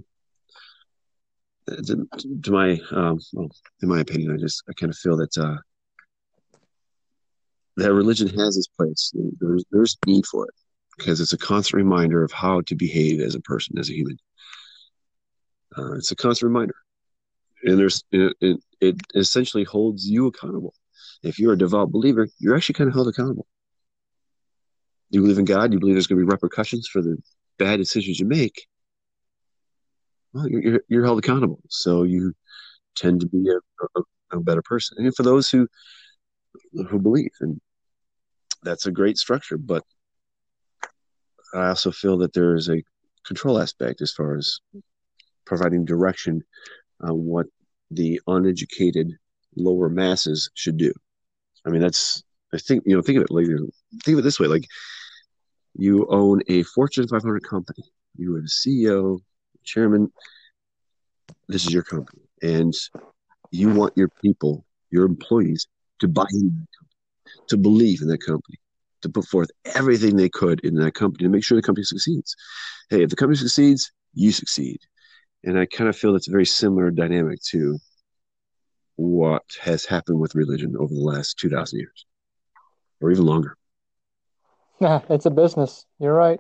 to, to my, um, well, in my opinion, I just, I kind of feel that uh, that religion has its place. There's, there's need for it because it's a constant reminder of how to behave as a person, as a human. Uh, it's a constant reminder, and there's, it, it, it essentially holds you accountable. If you're a devout believer, you're actually kind of held accountable. You believe in God, you believe there's going to be repercussions for the bad decisions you make. Well, you're, you're held accountable. So you tend to be a, a, a better person. And for those who who believe, and that's a great structure, but I also feel that there is a control aspect as far as providing direction on what the uneducated lower masses should do. I mean, that's, I think, you know, think of it like, think of it this way. Like, you own a Fortune five hundred company. You are the C E O, chairman. This is your company. And you want your people, your employees, to buy into that company, to believe in that company, to put forth everything they could in that company to make sure the company succeeds. Hey, if the company succeeds, you succeed. And I kind of feel that's a very similar dynamic to what has happened with religion over the last two thousand years or even longer. Yeah, it's a business. You're right.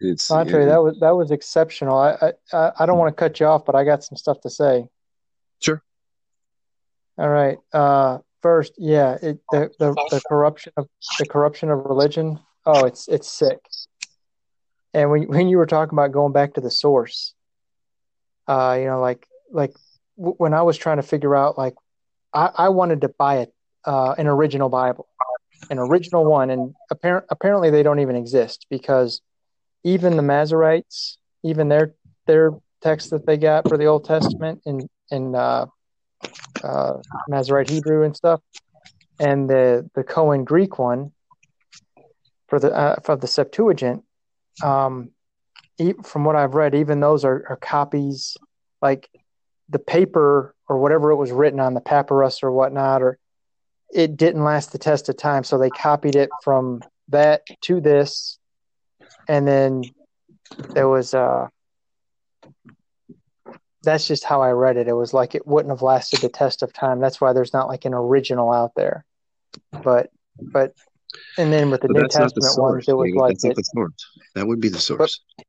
It's Montre, yeah. that was that was exceptional. I, I I don't want to cut you off, but I got some stuff to say. Sure. All right. Uh, first, yeah, it, the, the the corruption of the corruption of religion. Oh, it's it's sick. And when when you were talking about going back to the source, uh, you know, like like w- when I was trying to figure out, like, I, I wanted to buy a, uh, an original Bible, an original one, and apparent apparently they don't even exist because even the Masoretes, even their their text that they got for the Old Testament in in uh, uh, Masorete Hebrew and stuff, and the the Koine Greek one for the uh, for the Septuagint. Um, from what I've read, even those are, are copies, like the paper or whatever it was written on, the papyrus or whatnot, or it didn't last the test of time. So they copied it from that to this. And then there was, uh, that's just how I read it. It was like, it wouldn't have lasted the test of time. That's why there's not like an original out there, but, but, and then with the New Testament ones, it was like it, that would be the source. But,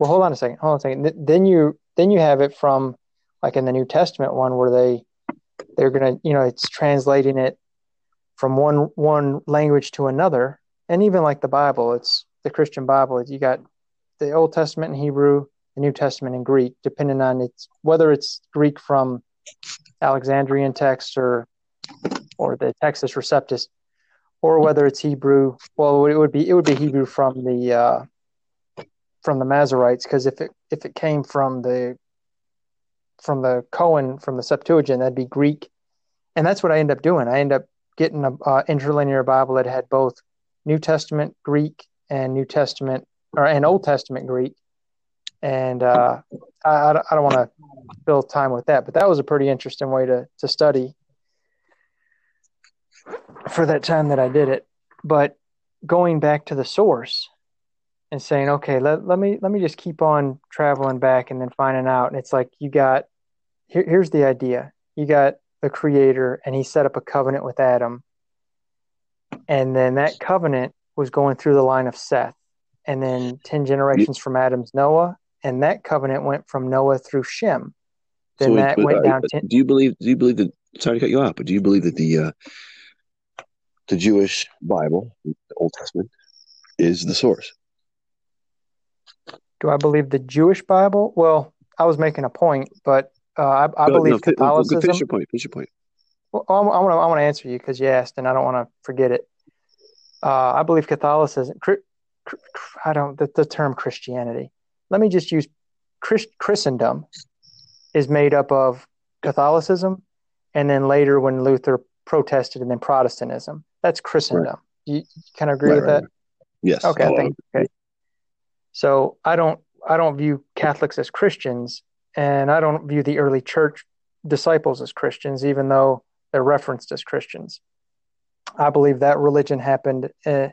well, hold on a second. Hold on a second. Th- then you then you have it from like in the New Testament one where they they're gonna, you know, it's translating it from one one language to another, and even like the Bible, it's the Christian Bible. You got the Old Testament in Hebrew, the New Testament in Greek, depending on it's whether it's Greek from Alexandrian text or or the Textus Receptus, or whether it's Hebrew. Well, it would be it would be Hebrew from the uh, from the Masoretes, because if it if it came from the from the Koine from the Septuagint, that'd be Greek, and that's what I end up doing. I end up getting an uh, interlinear Bible that had both New Testament Greek and New Testament or and Old Testament Greek. And uh, I, I don't want to fill time with that, but that was a pretty interesting way to, to study for that time that I did it. But going back to the source and saying, okay, let, let me let me just keep on traveling back and then finding out. And it's like you got here, here's the idea. You got the Creator, and he set up a covenant with Adam. And then that covenant was going through the line of Seth. And then ten generations from Adam's Noah. And that covenant went from Noah through Shem. Then so wait, that went uh, down. Ten- do you believe? Do you believe that? Sorry to cut you off, but do you believe that the uh, the Jewish Bible, the Old Testament, is the source? Do I believe the Jewish Bible? Well, I was making a point, but uh, I, I no, believe no, Catholicism. No, finish your point. Finish your point. Well, I want to. I want to answer you because you asked, and I don't want to forget it. Uh, I believe Catholicism. I don't. The, the term Christianity. Let me just use Christ, Christendom is made up of Catholicism, and then later when Luther protested, and then Protestantism. That's Christendom. Right. You, you kind of agree right, with right, that? Right. Yes. Okay. I think, okay. So I don't I don't view Catholics as Christians, and I don't view the early church disciples as Christians, even though they're referenced as Christians. I believe that religion happened Uh,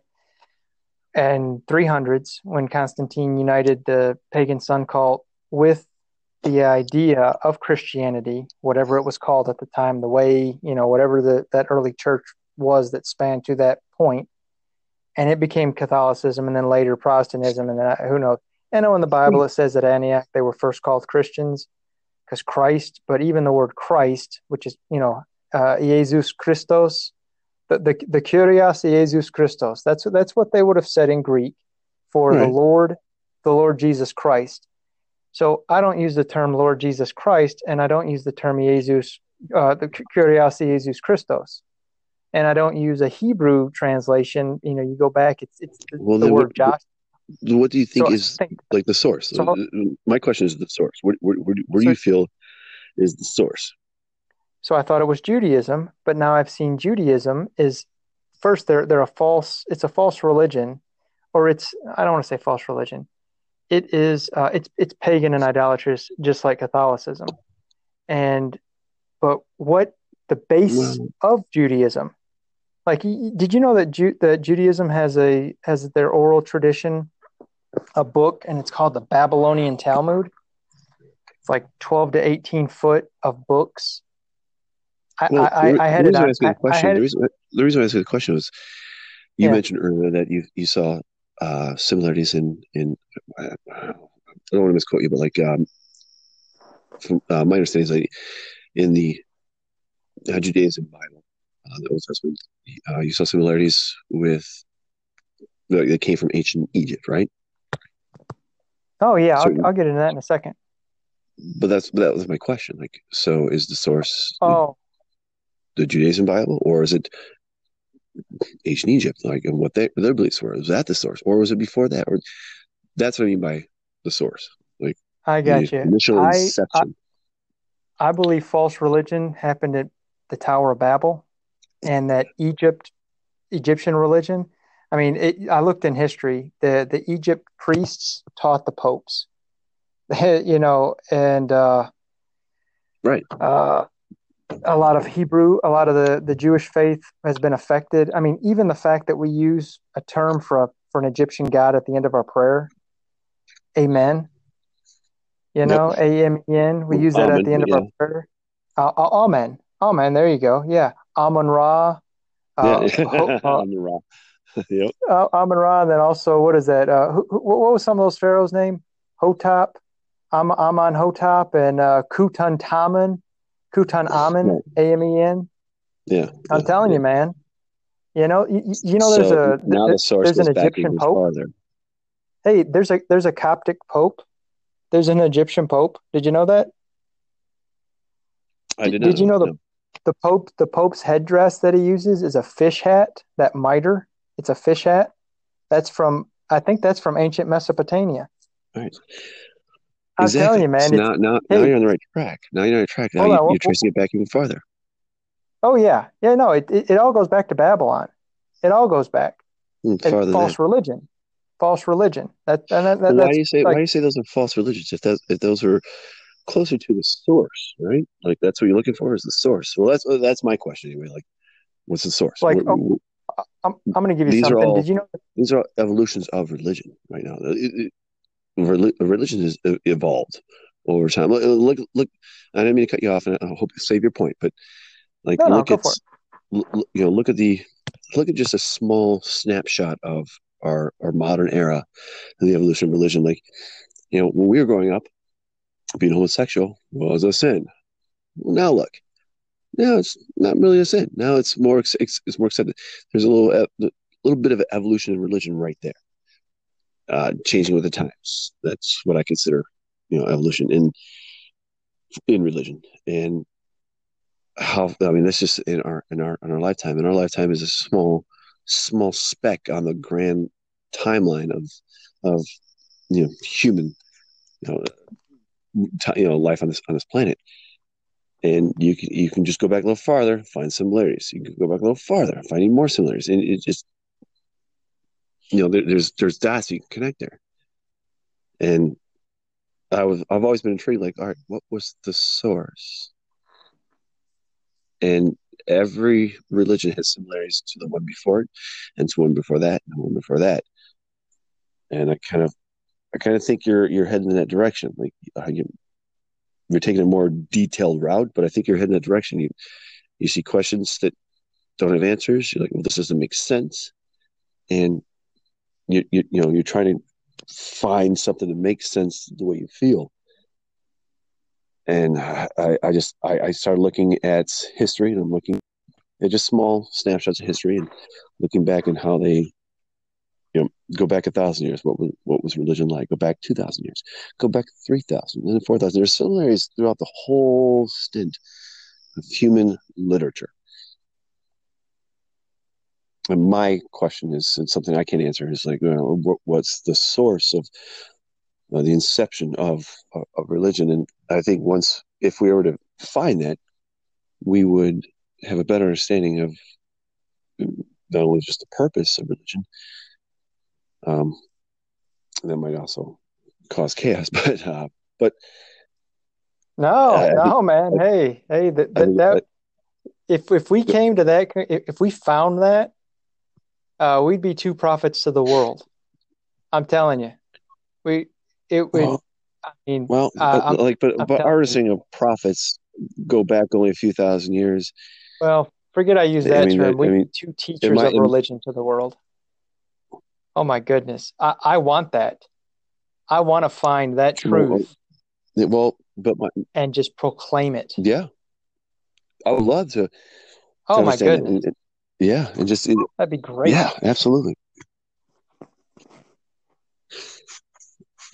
and three hundreds when Constantine united the pagan sun cult with the idea of Christianity, whatever it was called at the time, the way, you know, whatever the, that early church was that spanned to that point. And it became Catholicism and then later Protestantism. And then who knows? I know in the Bible, it says that Antioch, they were first called Christians because Christ, but even the word Christ, which is, you know, uh, Jesus Christos, The, the the Kyrios Jesus Christos. That's that's what they would have said in Greek for right. the Lord, the Lord Jesus Christ. So I don't use the term Lord Jesus Christ, and I don't use the term Jesus, uh, the Kyrios Jesus Christos, and I don't use a Hebrew translation. You know, you go back, it's it's the, well, the word what, Josh. What do you think so is think, like the source? So, my question is the source. Where where, where, do, where so, do you feel is the source? So I thought it was Judaism, but now I've seen Judaism is first they're they're a false it's a false religion, or it's I don't want to say false religion. It is uh, it's it's pagan and idolatrous, just like Catholicism. And but what the base well, of Judaism? Like, did you know that Ju- that Judaism has a has their oral tradition, a book, and it's called the Babylonian Talmud. It's like twelve to eighteen foot of books. I, well, I, I, I had it on. The, I, I had the, reason, the reason I asked you the question was you yeah. mentioned earlier that you, you saw uh, similarities in, in – I don't want to misquote you, but like um, from, uh, my understanding is like in the uh, Judaism Bible, uh, the Old Testament, uh, you saw similarities with that, that came from ancient Egypt, right? Oh, yeah. So, I'll, I'll get into that in a second. But that's but that was my question. Like, so is the source – Oh. the Judaism Bible, or is it ancient Egypt, like, and what they, their beliefs were? Was that the source, or was it before that? Or that's what I mean by the source. Like, I got you. Initial I, inception. I, I believe false religion happened at the Tower of Babel, and that Egypt, Egyptian religion. I mean, it, I looked in history. the The Egypt priests taught the popes, you know, and uh, right. Uh, A lot of Hebrew, a lot of the, the Jewish faith has been affected. I mean, even the fact that we use a term for a, for an Egyptian god at the end of our prayer, amen, you know, A M E N, we use that amen, at the end yeah. of our prayer. Uh, uh, amen, amen, there you go, yeah. Amun-Ra. Uh, yeah. Amun-Ra. Yep. uh, Amun-Ra, and then also, what is that? Uh, who, who, what was some of those pharaohs' name? Hotep, Am- Amon-Hotep, and uh, Kutantamun. Kutantamun, A M E N. Yeah. I'm yeah, telling yeah. you, man. You know, you, you know there's so a now there, the source there's an Egyptian pope. Farther. Hey, there's a there's a Coptic pope. There's an Egyptian pope. Did you know that? I did not. Did you know, know the The Pope, the Pope's headdress that he uses is a fish hat. That mitre, it's a fish hat. That's from, I think that's from ancient Mesopotamia. All right. I'm exactly. telling you, man. So now, now, hey, now you're on the right track. Now you're on the right track. Now you, on, you're well, tracing well, it back even farther. Oh yeah, yeah. No, it, it it all goes back to Babylon. It all goes back. Mm, farther false than. religion, false religion. That, and that, that, why that's, do you say like, why do you say those are false religions if that if those are closer to the source, right? Like that's what you're looking for is the source. Well, that's that's my question anyway. Like, what's the source? Like, we're, oh, we're, I'm I'm going to give you these something. Are all, Did you know that- these are evolutions of religion right now? It, it, religion has evolved over time. Look, look. I didn't mean to cut you off, and I hope you save your point, but. Like no, look no, at l- you know look at the look at just a small snapshot of our, our modern era and the evolution of religion. Like, you know, when we were growing up, being homosexual was a sin. Well, now look, now it's not really a sin. Now it's more it's, it's more accepted. There's a little a little bit of evolution in religion right there, uh, changing with the times. That's what I consider, you know, evolution in in religion and. How I mean, that's just in our in our in our lifetime. And our lifetime is a small, small speck on the grand timeline of of you know human you know t- you know life on this on this planet. And you can you can just go back a little farther, find similarities. You can go back a little farther, find even more similarities. And it just you know there, there's there's dots you can connect there. And I was I've always been intrigued. Like, all right, what was the source? And every religion has similarities to the one before it, and to one before that, and one before that. And I kind of, I kind of think you're you're heading in that direction. Like you're taking a more detailed route, but I think you're heading in that direction. You you see questions that don't have answers. You're like, well, this doesn't make sense, and you you you know you're trying to find something that makes sense the way you feel. And I, I just I, I started looking at history, and I'm looking at just small snapshots of history, and looking back and how they, you know, go back a thousand years. What was what was religion like? Go back two thousand years. Go back three thousand, and then four thousand. There's similarities throughout the whole stint of human literature. And my question is, and something I can't answer is like, you know, what, what's the source of Uh, the inception of, of of religion? And I think once, if we were to find that, we would have a better understanding of not only just the purpose of religion, um, that might also cause chaos. But uh, but no, uh, no, man, I, hey, hey, that that, I mean, that I, if if we came to that, if we found that, uh, we'd be two prophets to the world. I'm telling you, we. It would, well, I mean, well, uh, like, but I'm but artisting you. Of prophets go back only a few thousand years. Well, forget I use that I mean, term. We I mean, need two teachers might, of religion to the world. Oh my goodness, I, I want that. I want to find that truth. Well, well but my, and just proclaim it. Yeah, I would love to. to oh my goodness. It. Yeah, and just it, that'd be great. Yeah, absolutely.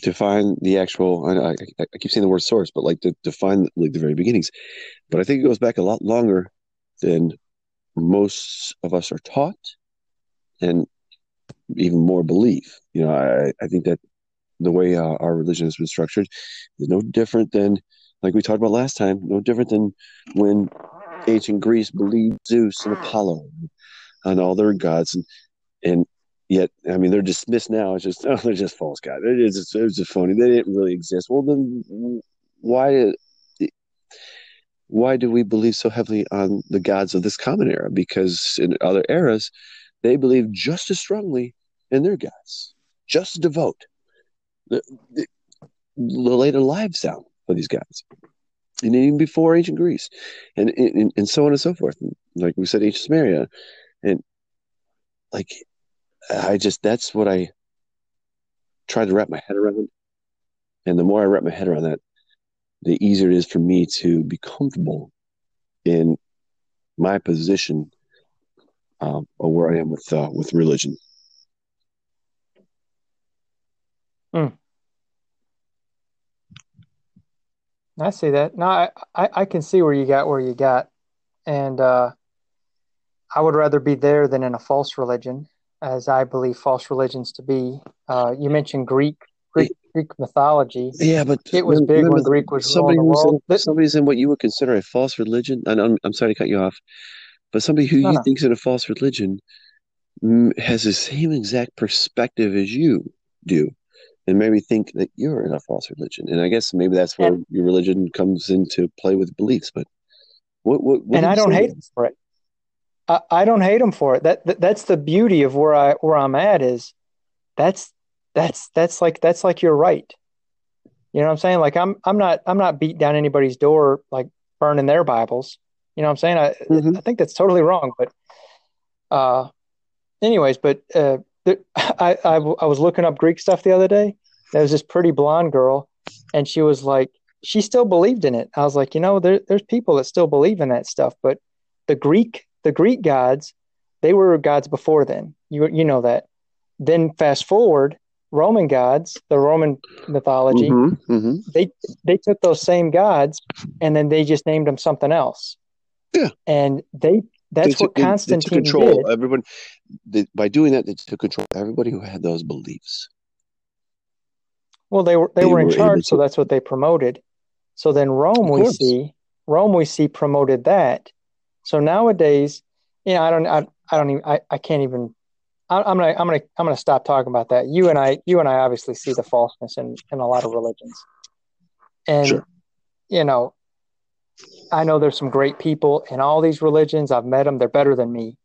To find the actual, I, I, I keep saying the word source, but like to define like the very beginnings. But I think it goes back a lot longer than most of us are taught, and even more believe. You know, I, I think that the way uh, our religion has been structured is no different than, like we talked about last time, no different than when ancient Greece believed Zeus and Apollo and, and all their gods, and and. Yet, I mean, they're dismissed now. It's just, oh, they're just false gods. It is just, it was just phony. They didn't really exist. Well, then why, why do we believe so heavily on the gods of this common era? Because in other eras, they believed just as strongly in their gods, just as devout. The, the, the later lives down of these gods. And even before ancient Greece, and, and, and so on and so forth. Like we said, ancient Samaria. And like... I just, that's what I tried to wrap my head around. And the more I wrap my head around that, the easier it is for me to be comfortable in my position um, or where I am with, uh, with religion. Mm. I see that. No, I, I, I can see where you got where you got. And uh, I would rather be there than in a false religion, as I believe false religions to be. Uh, you mentioned Greek, Greek, Greek mythology. Yeah, but it was big when Greek was ruling the world. In, somebody's in what you would consider a false religion. And I'm, I'm sorry to cut you off, but somebody who no, you no. think's in a false religion has the same exact perspective as you do, and maybe think that you're in a false religion. And I guess maybe that's where and, your religion comes into play with beliefs. But what? what, what and I don't hate them for it. I, I don't hate them for it. That, that that's the beauty of where I where I'm at is that's that's that's like that's like you're right. You know what I'm saying? Like I'm I'm not I'm not beating down anybody's door, like burning their Bibles. You know what I'm saying? I mm-hmm. I think that's totally wrong. But uh, anyways, but. Uh, I, I, I was looking up Greek stuff the other day. There was this pretty blonde girl, and she was like, she still believed in it. I was like, you know, there, there's people that still believe in that stuff, but the Greek, the Greek gods, they were gods before then. You you know that. Then fast forward, Roman gods, the Roman mythology, mm-hmm, mm-hmm. they they took those same gods and then they just named them something else. Yeah, and they. That's took, what Constantine they took control did. Everyone, they, by doing that, they took control of everybody who had those beliefs. Well, they were they, they were in were charge, so that's what they promoted. So then Rome, we see Rome, we see promoted that. So nowadays, you know, I don't, I, I don't even, I, I can't even. I, I'm gonna, I'm gonna, I'm gonna stop talking about that. You and I, you and I, obviously see the falseness in, in a lot of religions, and sure. you know. I know there's some great people in all these religions. I've met them. They're better than me.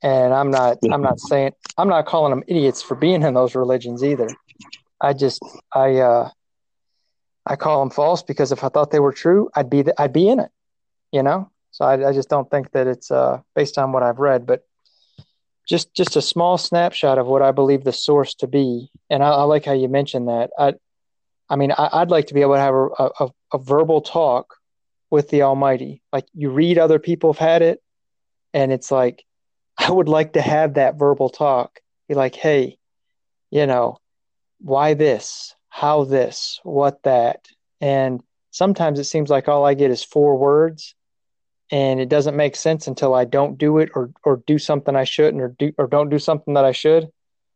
And I'm not, I'm not saying, I'm not calling them idiots for being in those religions either. I just, I, uh, I call them false because if I thought they were true, I'd be, the, I'd be in it, you know? So I, I just don't think that it's uh, based on what I've read, but just, just a small snapshot of what I believe the source to be. And I, I like how you mentioned that. I, I mean, I, I'd like to be able to have a, a, a verbal talk with the Almighty. Like you read other people have had it, and it's like, I would like to have that verbal talk. You're like, hey, you know, why this, how this, what that. And sometimes it seems like all I get is four words, and it doesn't make sense until I don't do it or or do something I shouldn't or do or don't do something that I should.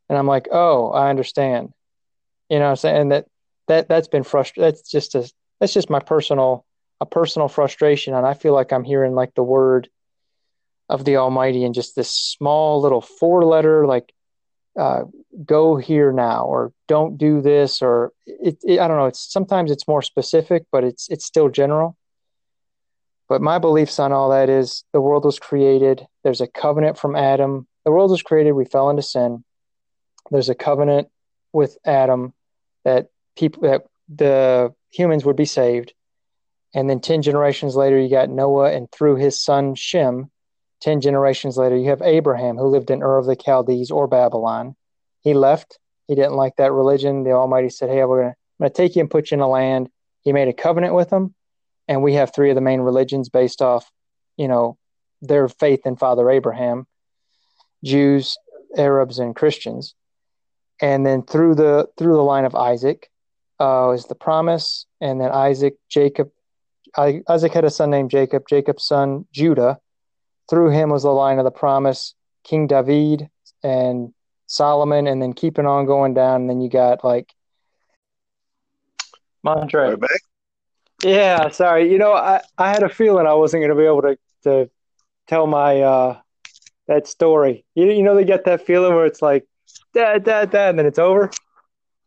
And I'm like, oh, I understand. You know what I'm saying? And that that that's been frustrating. That's just a that's just my personal a personal frustration. And I feel like I'm hearing like the word of the Almighty in just this small little four letter, like uh, go here now, or don't do this, or it, it, I don't know. It's sometimes it's more specific, but it's, it's still general. But my beliefs on all that is the world was created. There's a covenant from Adam. The world was created. We fell into sin. There's a covenant with Adam that people, that the humans would be saved. And then ten generations later, you got Noah, and through his son Shem, ten generations later, you have Abraham, who lived in Ur of the Chaldees or Babylon. He left. He didn't like that religion. The Almighty said, hey, we're going to take you and put you in a land. He made a covenant with them. And we have three of the main religions based off, you know, their faith in Father Abraham, Jews, Arabs, and Christians. And then through the through the line of Isaac uh, is the promise. And then Isaac, Jacob, I, Isaac had a son named Jacob. Jacob's son, Judah. Through him was the line of the promise, King David and Solomon, and then keeping on going down. And then you got like Montre. Yeah, sorry. You know, I, I had a feeling I wasn't going to be able to, to tell my uh, that story. You, you know, they get that feeling where it's like, da, da, da, and then it's over.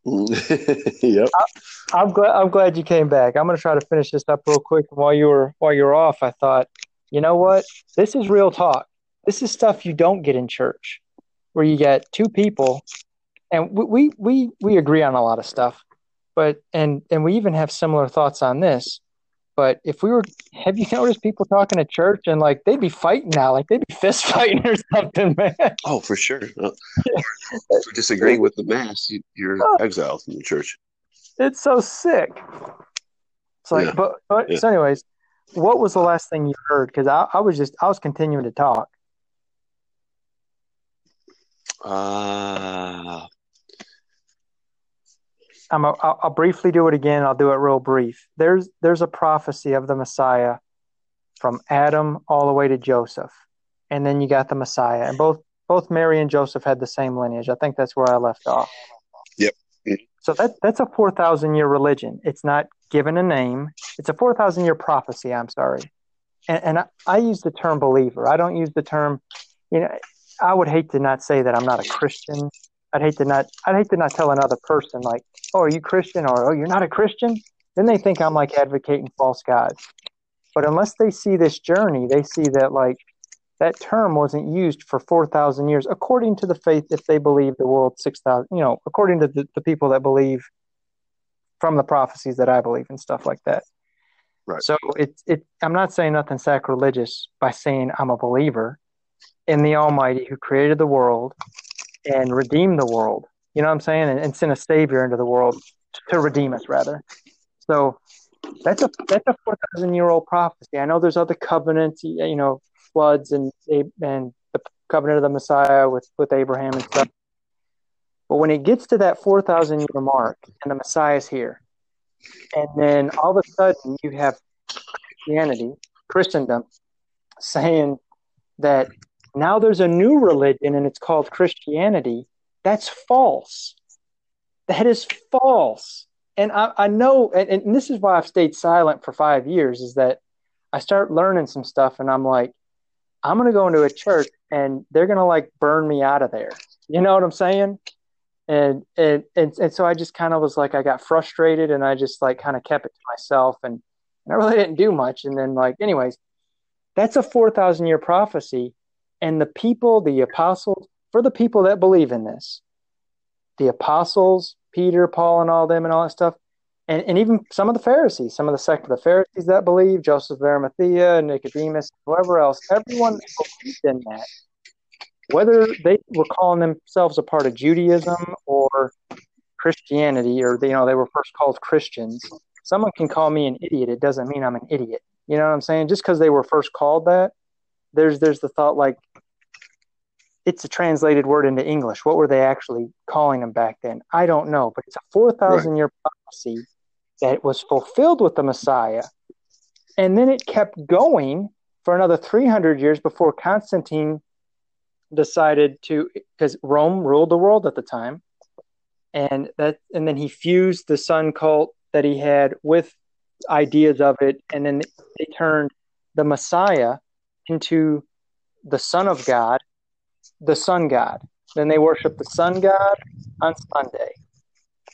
Yep. I, I'm glad. I'm glad you came back. I'm going to try to finish this up real quick. While you were while you were off, I thought, you know what? This is real talk. This is stuff you don't get in church, where you get two people, and we we we agree on a lot of stuff, but and and we even have similar thoughts on this. But if we were, have you noticed people talking at church and like they'd be fighting now, like they'd be fist fighting or something, man? Oh, for sure. Uh, if you disagree with the mass, you, you're oh, exiled from the church. It's so sick. It's like, yeah. but, but yeah. So, anyways, what was the last thing you heard? Because I, I was just, I was continuing to talk. Uh, I'm a, I'll briefly do it again. I'll do it real brief. There's there's a prophecy of the Messiah from Adam all the way to Joseph. And then you got the Messiah. And both both Mary and Joseph had the same lineage. I think that's where I left off. Yep. So that that's a four thousand year religion. It's not given a name. It's a four thousand year prophecy, I'm sorry. And, and I, I use the term believer. I don't use the term, you know, I would hate to not say that I'm not a Christian. I'd hate to not, I'd hate to not tell another person like, oh, are you Christian? Or, oh, you're not a Christian? Then they think I'm like advocating false gods. But unless they see this journey, they see that like that term wasn't used for four thousand years, according to the faith, if they believe the world six thousand, you know, according to the, the people that believe from the prophecies that I believe and stuff like that. Right. So it, it, I'm not saying nothing sacrilegious by saying I'm a believer in the Almighty who created the world and redeemed the world. You know what I'm saying? And, and sent a savior into the world to redeem us rather. So that's a that's a four thousand year old prophecy. I know there's other covenants, you know, floods and and the covenant of the Messiah with, with Abraham and stuff. But when it gets to that four thousand year mark and the Messiah's here, and then all of a sudden you have Christianity, Christendom, saying that now there's a new religion and it's called Christianity. That's false. That is false. And I, I know, and, and this is why I've stayed silent for five years, is that I start learning some stuff and I'm like, I'm going to go into a church and they're going to like burn me out of there. You know what I'm saying? And, and, and, and so I just kind of was like, I got frustrated and I just like kind of kept it to myself and, and I really didn't do much. And then like, anyways, that's a four thousand year prophecy. And the people, the apostles, for the people that believe in this, the apostles, Peter, Paul, and all them and all that stuff, and, and even some of the Pharisees, some of the sect of the Pharisees that believe, Joseph of Arimathea, Nicodemus, whoever else, everyone that believed in that, whether they were calling themselves a part of Judaism or Christianity, or they, you know, they were first called Christians. Someone can call me an idiot. It doesn't mean I'm an idiot. You know what I'm saying? Just because they were first called that, there's there's the thought like it's a translated word into English. What were they actually calling them back then? I don't know, but it's a four thousand year prophecy that was fulfilled with the Messiah. And then it kept going for another three hundred years before Constantine decided to, because Rome ruled the world at the time. And that, and then he fused the sun cult that he had with ideas of it. And then they turned the Messiah into the Son of God, the sun god. Then they worship the sun god on Sunday.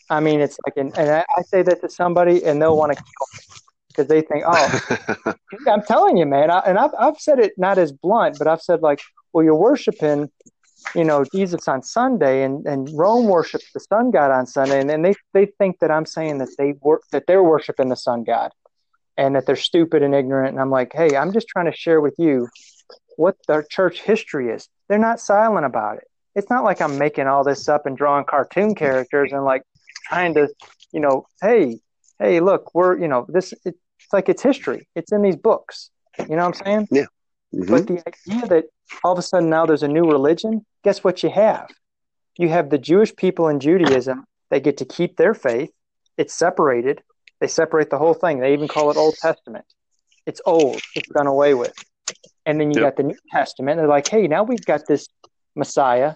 I mean, it's like, an, and I, I say that to somebody and they'll want to kill me because they think, oh, I'm telling you, man. I, and I've, I've said it not as blunt, but I've said like, well, you're worshiping, you know, Jesus on Sunday and, and Rome worships the sun god on Sunday. And then they, they think that I'm saying that they work, that they're worshiping the sun god and that they're stupid and ignorant. And I'm like, hey, I'm just trying to share with you what their church history is. They're not silent about it. It's not like I'm making all this up and drawing cartoon characters and like trying to, you know, hey, hey, look, we're, you know, this, it's like it's history. It's in these books. You know what I'm saying? Yeah. Mm-hmm. But the idea that all of a sudden now there's a new religion, guess what you have? You have the Jewish people in Judaism. They get to keep their faith. It's separated. They separate the whole thing. They even call it Old Testament. It's old. It's done away with. And then you yep. got the New Testament. They're like, hey, now we've got this Messiah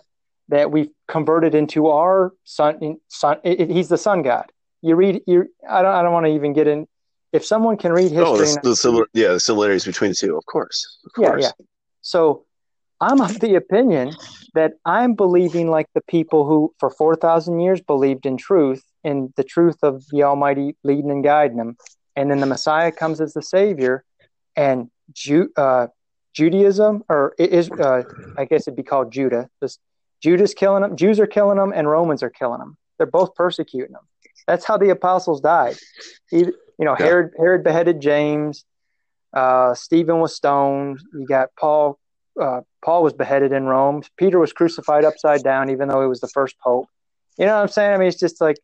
that we've converted into our son. son it, it, he's the sun god. You read. You. I don't. I don't want to even get in. If someone can read history, oh, the, the similar, yeah, the similarities between the two, of course. Of yeah, course. yeah. So I'm of the opinion that I'm believing like the people who, for four thousand years, believed in truth and the truth of the Almighty leading and guiding them, and then the Messiah comes as the Savior, and Jew. Uh, Judaism, or it is, uh, I guess it'd be called Judah. Just Judah's killing them. Jews are killing them, and Romans are killing them. They're both persecuting them. That's how the apostles died. He, you know, yeah. Herod, Herod beheaded James. Uh, Stephen was stoned. You got Paul. Uh, Paul was beheaded in Rome. Peter was crucified upside down, even though he was the first pope. You know what I'm saying? I mean, it's just like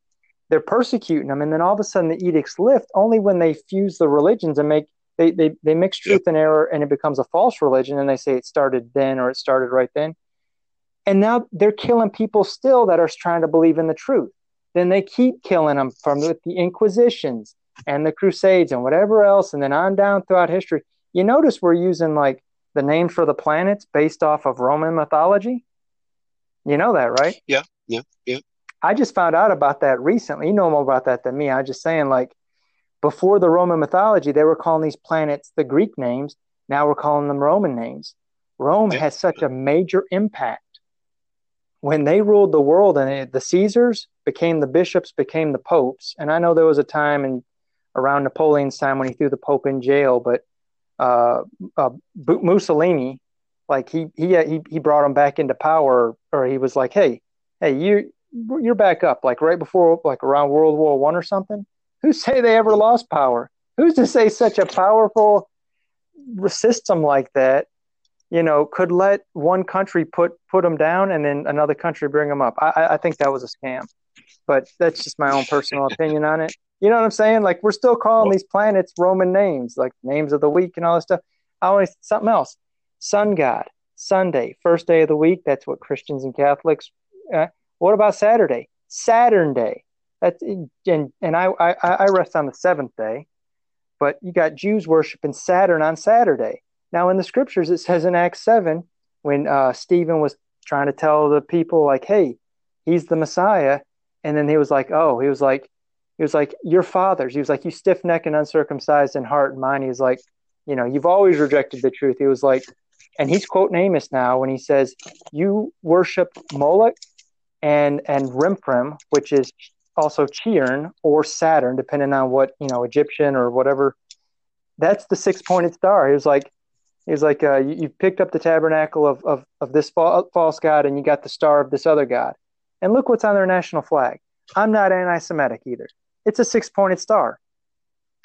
they're persecuting them, and then all of a sudden the edicts lift only when they fuse the religions and make. They, they they mix truth and error, and it becomes a false religion, and they say it started then or it started right then. And now they're killing people still that are trying to believe in the truth. Then they keep killing them from the, the Inquisitions and the Crusades and whatever else, and then on down throughout history. you notice we're using like the name for the planets based off of Roman mythology. You know that, right? Yeah, yeah, yeah. I just found out about that recently. You know more about that than me. I'm just saying, like, before the Roman mythology, they were calling these planets the Greek names. Now we're calling them Roman names. Rome yeah. has such a major impact. When they ruled the world, and it, the Caesars became the bishops, became the popes. And I know there was a time in around Napoleon's time when he threw the Pope in jail, but uh, uh, Mussolini, like he he he he brought him back into power, or he was like, hey, hey, you you're back up, like right before, like around World War One or something. Who say they ever lost power? Who's to say such a powerful system like that, you know, could let one country put, put them down and then another country bring them up? I, I think that was a scam, but that's just my own personal opinion on it. You know what I'm saying? Like, we're still calling these planets Roman names, like names of the week and all this stuff. I always something else. Sun God, Sunday, first day of the week. That's what Christians and Catholics. Uh, what about Saturday? Saturn Day. That's and and I, I I rest on the seventh day, but you got Jews worshiping Saturn on Saturday. Now in the scriptures, it says in Acts seven, when uh, Stephen was trying to tell the people, like, "Hey, he's the Messiah," and then he was like, "Oh," he was like, he was like, "Your fathers," he was like, "You stiff-necked and uncircumcised in heart and mind." He was like, "You know, you've always rejected the truth." He was like, and he's quoting Amos now when he says, "You worship Moloch and and Remphrim, which is also Chiron or Saturn, depending on what, you know, Egyptian or whatever. That's the six-pointed star." He was like. He's like, uh, you, you picked up the tabernacle of of, of this fa- false god, and you got the star of this other god. And look what's on their national flag. I'm not anti-Semitic either. It's a six-pointed star.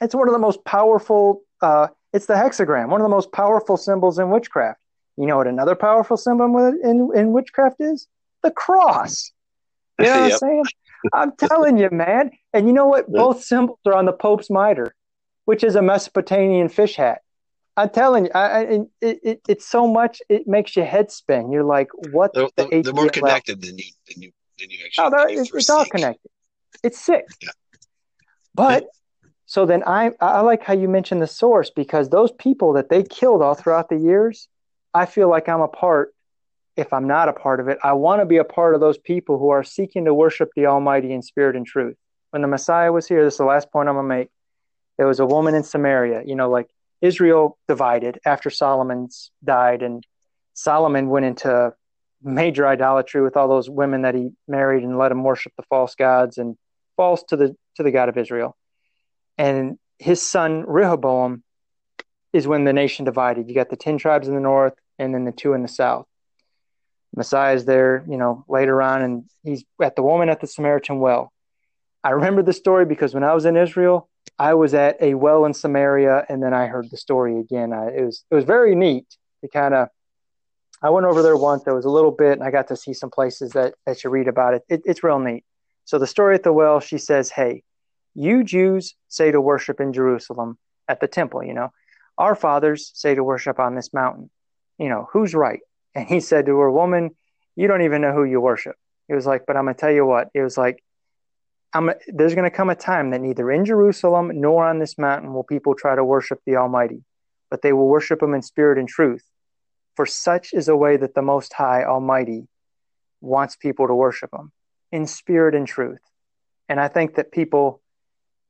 It's one of the most powerful, uh, it's the hexagram, one of the most powerful symbols in witchcraft. You know what another powerful symbol in, in witchcraft is? The cross. You know what yep. I'm saying? I'm telling you, man. And you know what? Yep. Both symbols are on the Pope's mitre, which is a Mesopotamian fish hat. I'm telling you, I, I, it, it, it's so much, it makes your head spin. You're like, what? They're, the they're more connected than you, than, you, than you actually. Oh, it's, it's all connected. It's sick. Yeah. But, yeah. so then I I like how you mentioned the source, because those people that they killed all throughout the years, I feel like I'm a part, if I'm not a part of it, I want to be a part of those people who are seeking to worship the Almighty in spirit and truth. When the Messiah was here, this is the last point I'm going to make. There was a woman in Samaria, you know, like, Israel divided after Solomon's died, and Solomon went into major idolatry with all those women that he married and let him worship the false gods and false to the to the God of Israel. And his son Rehoboam is when the nation divided. You got the ten tribes in the north and then the two in the south. Messiah is there, you know, later on, and he's at the woman at the Samaritan well. I remember the story because when I was in Israel, I was at a well in Samaria, and then I heard the story again. I, it was it was very neat to kind of. I went over there once. There was a little bit, and I got to see some places that, that you read about it. it. It's real neat. So the story at the well, she says, "Hey, you Jews say to worship in Jerusalem at the temple. You know, our fathers say to worship on this mountain. You know, who's right?" And he said to her, "Woman, you don't even know who you worship." It was like, "But I'm gonna tell you what." It was like. I'm, there's going to come a time that neither in Jerusalem nor on this mountain will people try to worship the Almighty, but they will worship him in spirit and truth. For such is a way that the Most High Almighty wants people to worship him, in spirit and truth." And I think that people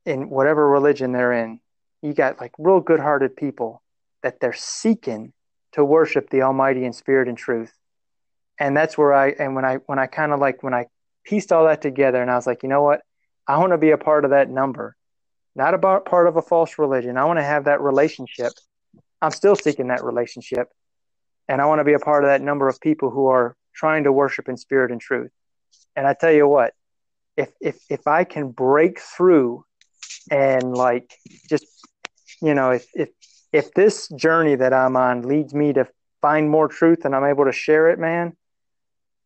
in whatever religion they're in, you got like real good-hearted people that they're seeking to worship the Almighty in spirit and truth. And that's where I, and when I, when I kind of like, when I pieced all that together and I was like, you know what? I want to be a part of that number, not about part of a false religion. I want to have that relationship. I'm still seeking that relationship. And I want to be a part of that number of people who are trying to worship in spirit and truth. And I tell you what, if, if, if I can break through and like, just, you know, if, if, if this journey that I'm on leads me to find more truth and I'm able to share it, man,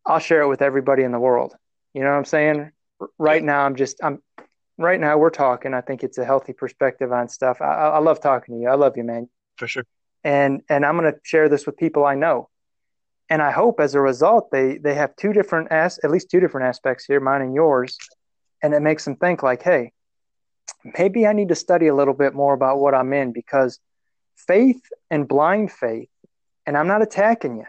I'll share it with everybody in the world. You know what I'm saying? Right now, I'm just, I'm right now we're talking. I think it's a healthy perspective on stuff. I, I love talking to you. I love you, man. For sure. And, and I'm going to share this with people I know. And I hope as a result, they, they have two different as at least two different aspects here, mine and yours. And it makes them think like, hey, maybe I need to study a little bit more about what I'm in, because faith and blind faith, and I'm not attacking you,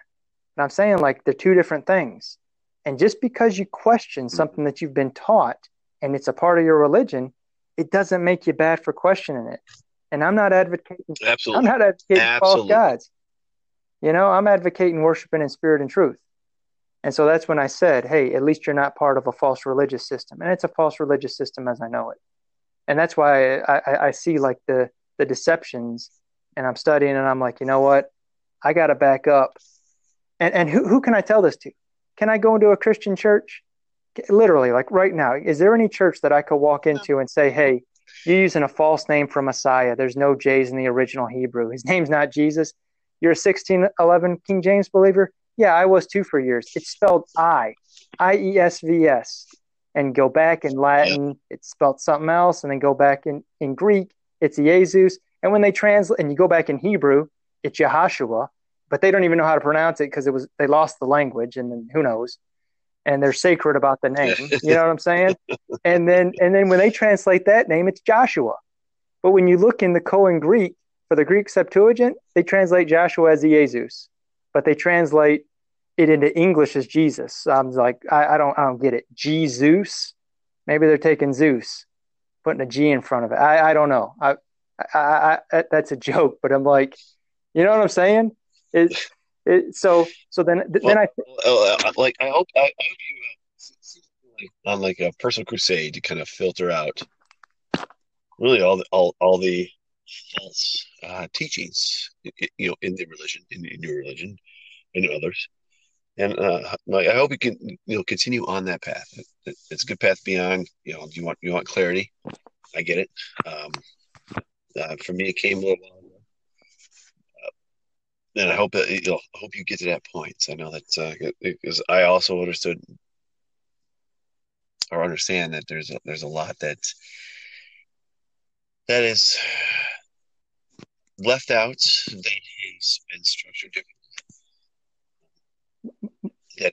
but I'm saying like they're two different things. And just because you question something that you've been taught and it's a part of your religion, it doesn't make you bad for questioning it. And I'm not advocating Absolutely. I'm not advocating Absolutely. false gods. You know, I'm advocating worshiping in spirit and truth. And so that's when I said, hey, at least you're not part of a false religious system. And it's a false religious system as I know it. And that's why I, I, I see like the, the deceptions, and I'm studying and I'm like, you know what? I got to back up. And and who, who can I tell this to? Can I go into a Christian church? Literally, like right now, is there any church that I could walk into and say, hey, you're using a false name for Messiah. There's no J's in the original Hebrew. His name's not Jesus. You're a sixteen eleven King James believer? Yeah, I was too for years. It's spelled I, I E S V S. And go back in Latin, it's spelled something else. And then go back in, in Greek, it's Jesus. And when they translate, and you go back in Hebrew, it's Yahashua. But they don't even know how to pronounce it because it was they lost the language, and then who knows? And they're sacred about the name. You know what I'm saying? And then and then when they translate that name, it's Joshua. But when you look in the Koine Greek, for the Greek Septuagint, they translate Joshua as Jesus, but they translate it into English as Jesus. So I'm like, I, I don't, I don't get it. Jesus, maybe they're taking Zeus, putting a G in front of it. I, I don't know. I, I, I, that's a joke. But I'm like, you know what I'm saying? It, it, so, so then, well, then I th- like. I hope I, I hope you uh, on like a personal crusade to kind of filter out really all the all all the. false uh, teachings, you know, in the religion, in, in your religion, and others, and uh, I hope you can, you know, continue on that path. It's a good path beyond, you know, you want you want clarity. I get it. Um, uh, for me, it came a little while ago, uh, and I hope that you know, hope you get to that point. So I know that because uh, I also understood or understand that there's a, there's a lot that that is. left out that has been structured differently. That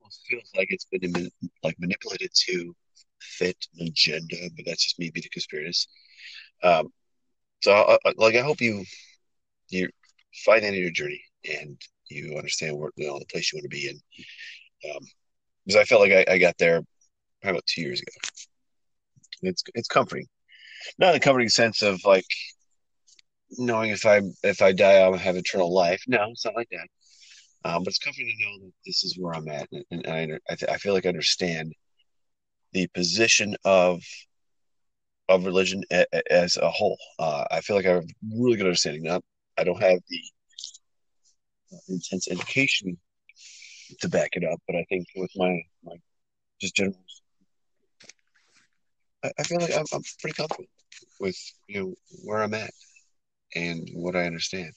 almost feels like it's been man- like manipulated to fit an agenda, but that's just me being a conspiracist. Um, so, I, I, like, I hope you you find the end of your journey and you understand where you know, the place you want to be in. Because um, I felt like I, I got there probably about two years ago. It's it's comforting, not in a comforting sense of like. Knowing if I if I die, I'll have eternal life. No, it's not like that. Um, but it's comforting to know that this is where I'm at, and, and I I, th- I feel like I understand the position of of religion a, a, as a whole. Uh, I feel like I have really good understanding. Not I don't have the uh, intense education to back it up, but I think with my my just general, I, I feel like I'm, I'm pretty comfortable with you know where I'm at. And what I understand,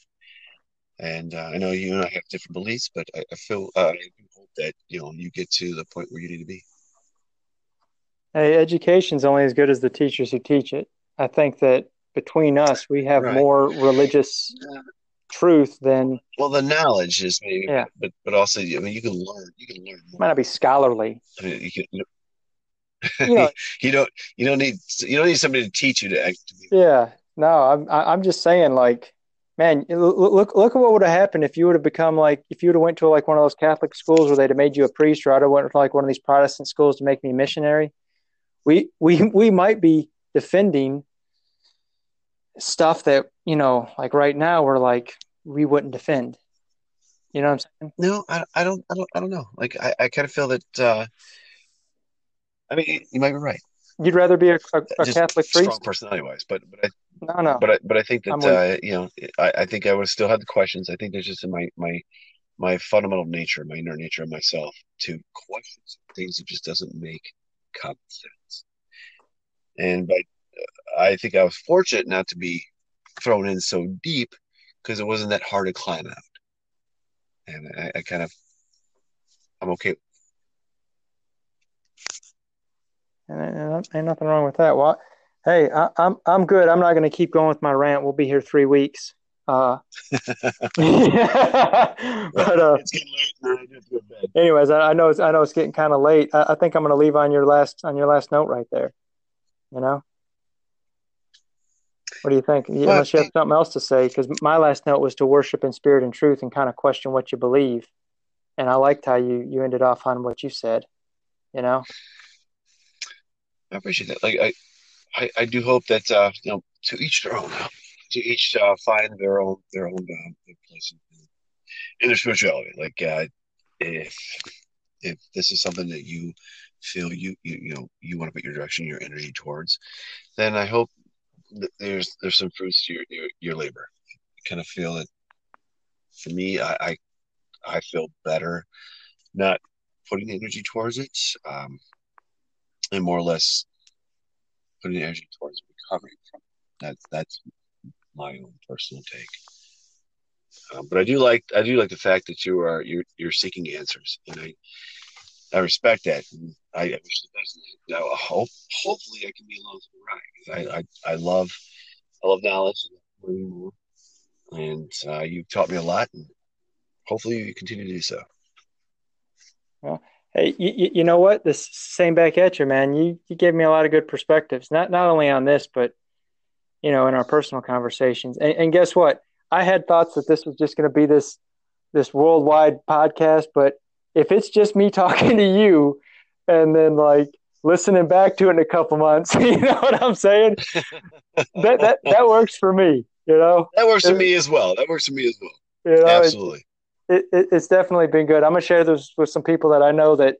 and uh, I know you and I have different beliefs, but I, I feel uh, I hope that you know you get to the point where you need to be. Hey, education's only as good as the teachers who teach it. I think that between us, we have right. more religious truth than well, the knowledge is maybe, yeah. but but also I mean you can learn, you can learn. More. Might not be scholarly. I mean, you can. You know, yeah. you don't. You don't need. You don't need somebody to teach you to act. To be yeah. No, I'm I'm just saying, like, man, look look at what would have happened if you would have become like if you would have went to like one of those Catholic schools where they'd have made you a priest, or I'd have went to like one of these Protestant schools to make me a missionary. We we we might be defending stuff that you know, like right now, we're like we wouldn't defend. You know what I'm saying? No, I I don't I don't I don't know. Like I, I kind of feel that. Uh, I mean, you might be right. You'd rather be a, a, a Catholic strong priest? Personality wise, but but I, no, no. But I, but I think that uh, you know, I, I think I would still have the questions. I think there's just in my my my fundamental nature, my inner nature of myself to question things that just doesn't make common sense. And by, uh, I think I was fortunate not to be thrown in so deep because it wasn't that hard to climb out. And I, I kind of, I'm okay. And ain't nothing wrong with that. Well, hey, I, I'm I'm good. I'm not going to keep going with my rant. We'll be here three weeks. Uh, yeah. But uh, it's getting late. Anyways, I, I know it's I know it's getting kind of late. I, I think I'm going to leave on your last on your last note right there. You know. What do you think? Well, Unless you have something else to say, because my last note was to worship in spirit and truth and kind of question what you believe. And I liked how you, you ended off on what you said, you know? I appreciate that. Like, I, I, I do hope that, uh, you know, to each their own, to each uh, find their own, their own uh, their place in, in their spirituality. Like, uh, if, if this is something that you feel you, you, you know, you want to put your direction, your energy towards, then I hope that there's, there's some fruits to your, your, your labor. I kind of feel that for me, I, I, I feel better not putting energy towards it, um, and more or less putting energy towards recovering from it. That's that's my own personal take. Um, but I do like I do like the fact that you are you're, you're seeking answers, and I I respect that. And I, I wish the best. I hope hopefully I can be along for the ride. I I I love I love knowledge and more, and uh, you've taught me a lot. And, hopefully you continue to do so. Well, hey, you, you know what? This same back at you, man. You you gave me a lot of good perspectives, not not only on this, but, you know, in our personal conversations. And, and guess what? I had thoughts that this was just going to be this this worldwide podcast, but if it's just me talking to you and then, like, listening back to it in a couple months, you know what I'm saying? that, that, that works for me, you know? That works for me as well. That works for me as well. You know, absolutely. It, it, it's definitely been good. I'm going to share this with some people that I know that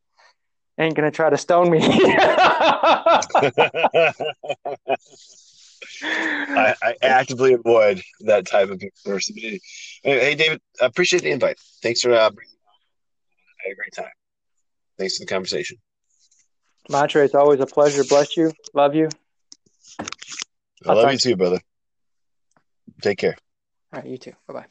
ain't going to try to stone me. I, I actively avoid that type of person. Anyway, hey, David, I appreciate the invite. Thanks for uh, bringing me on. I had a great time. Thanks for the conversation. Montre, it's always a pleasure. Bless you. Love you. I I'll love you too, brother. Take care. All right, you too. Bye-bye.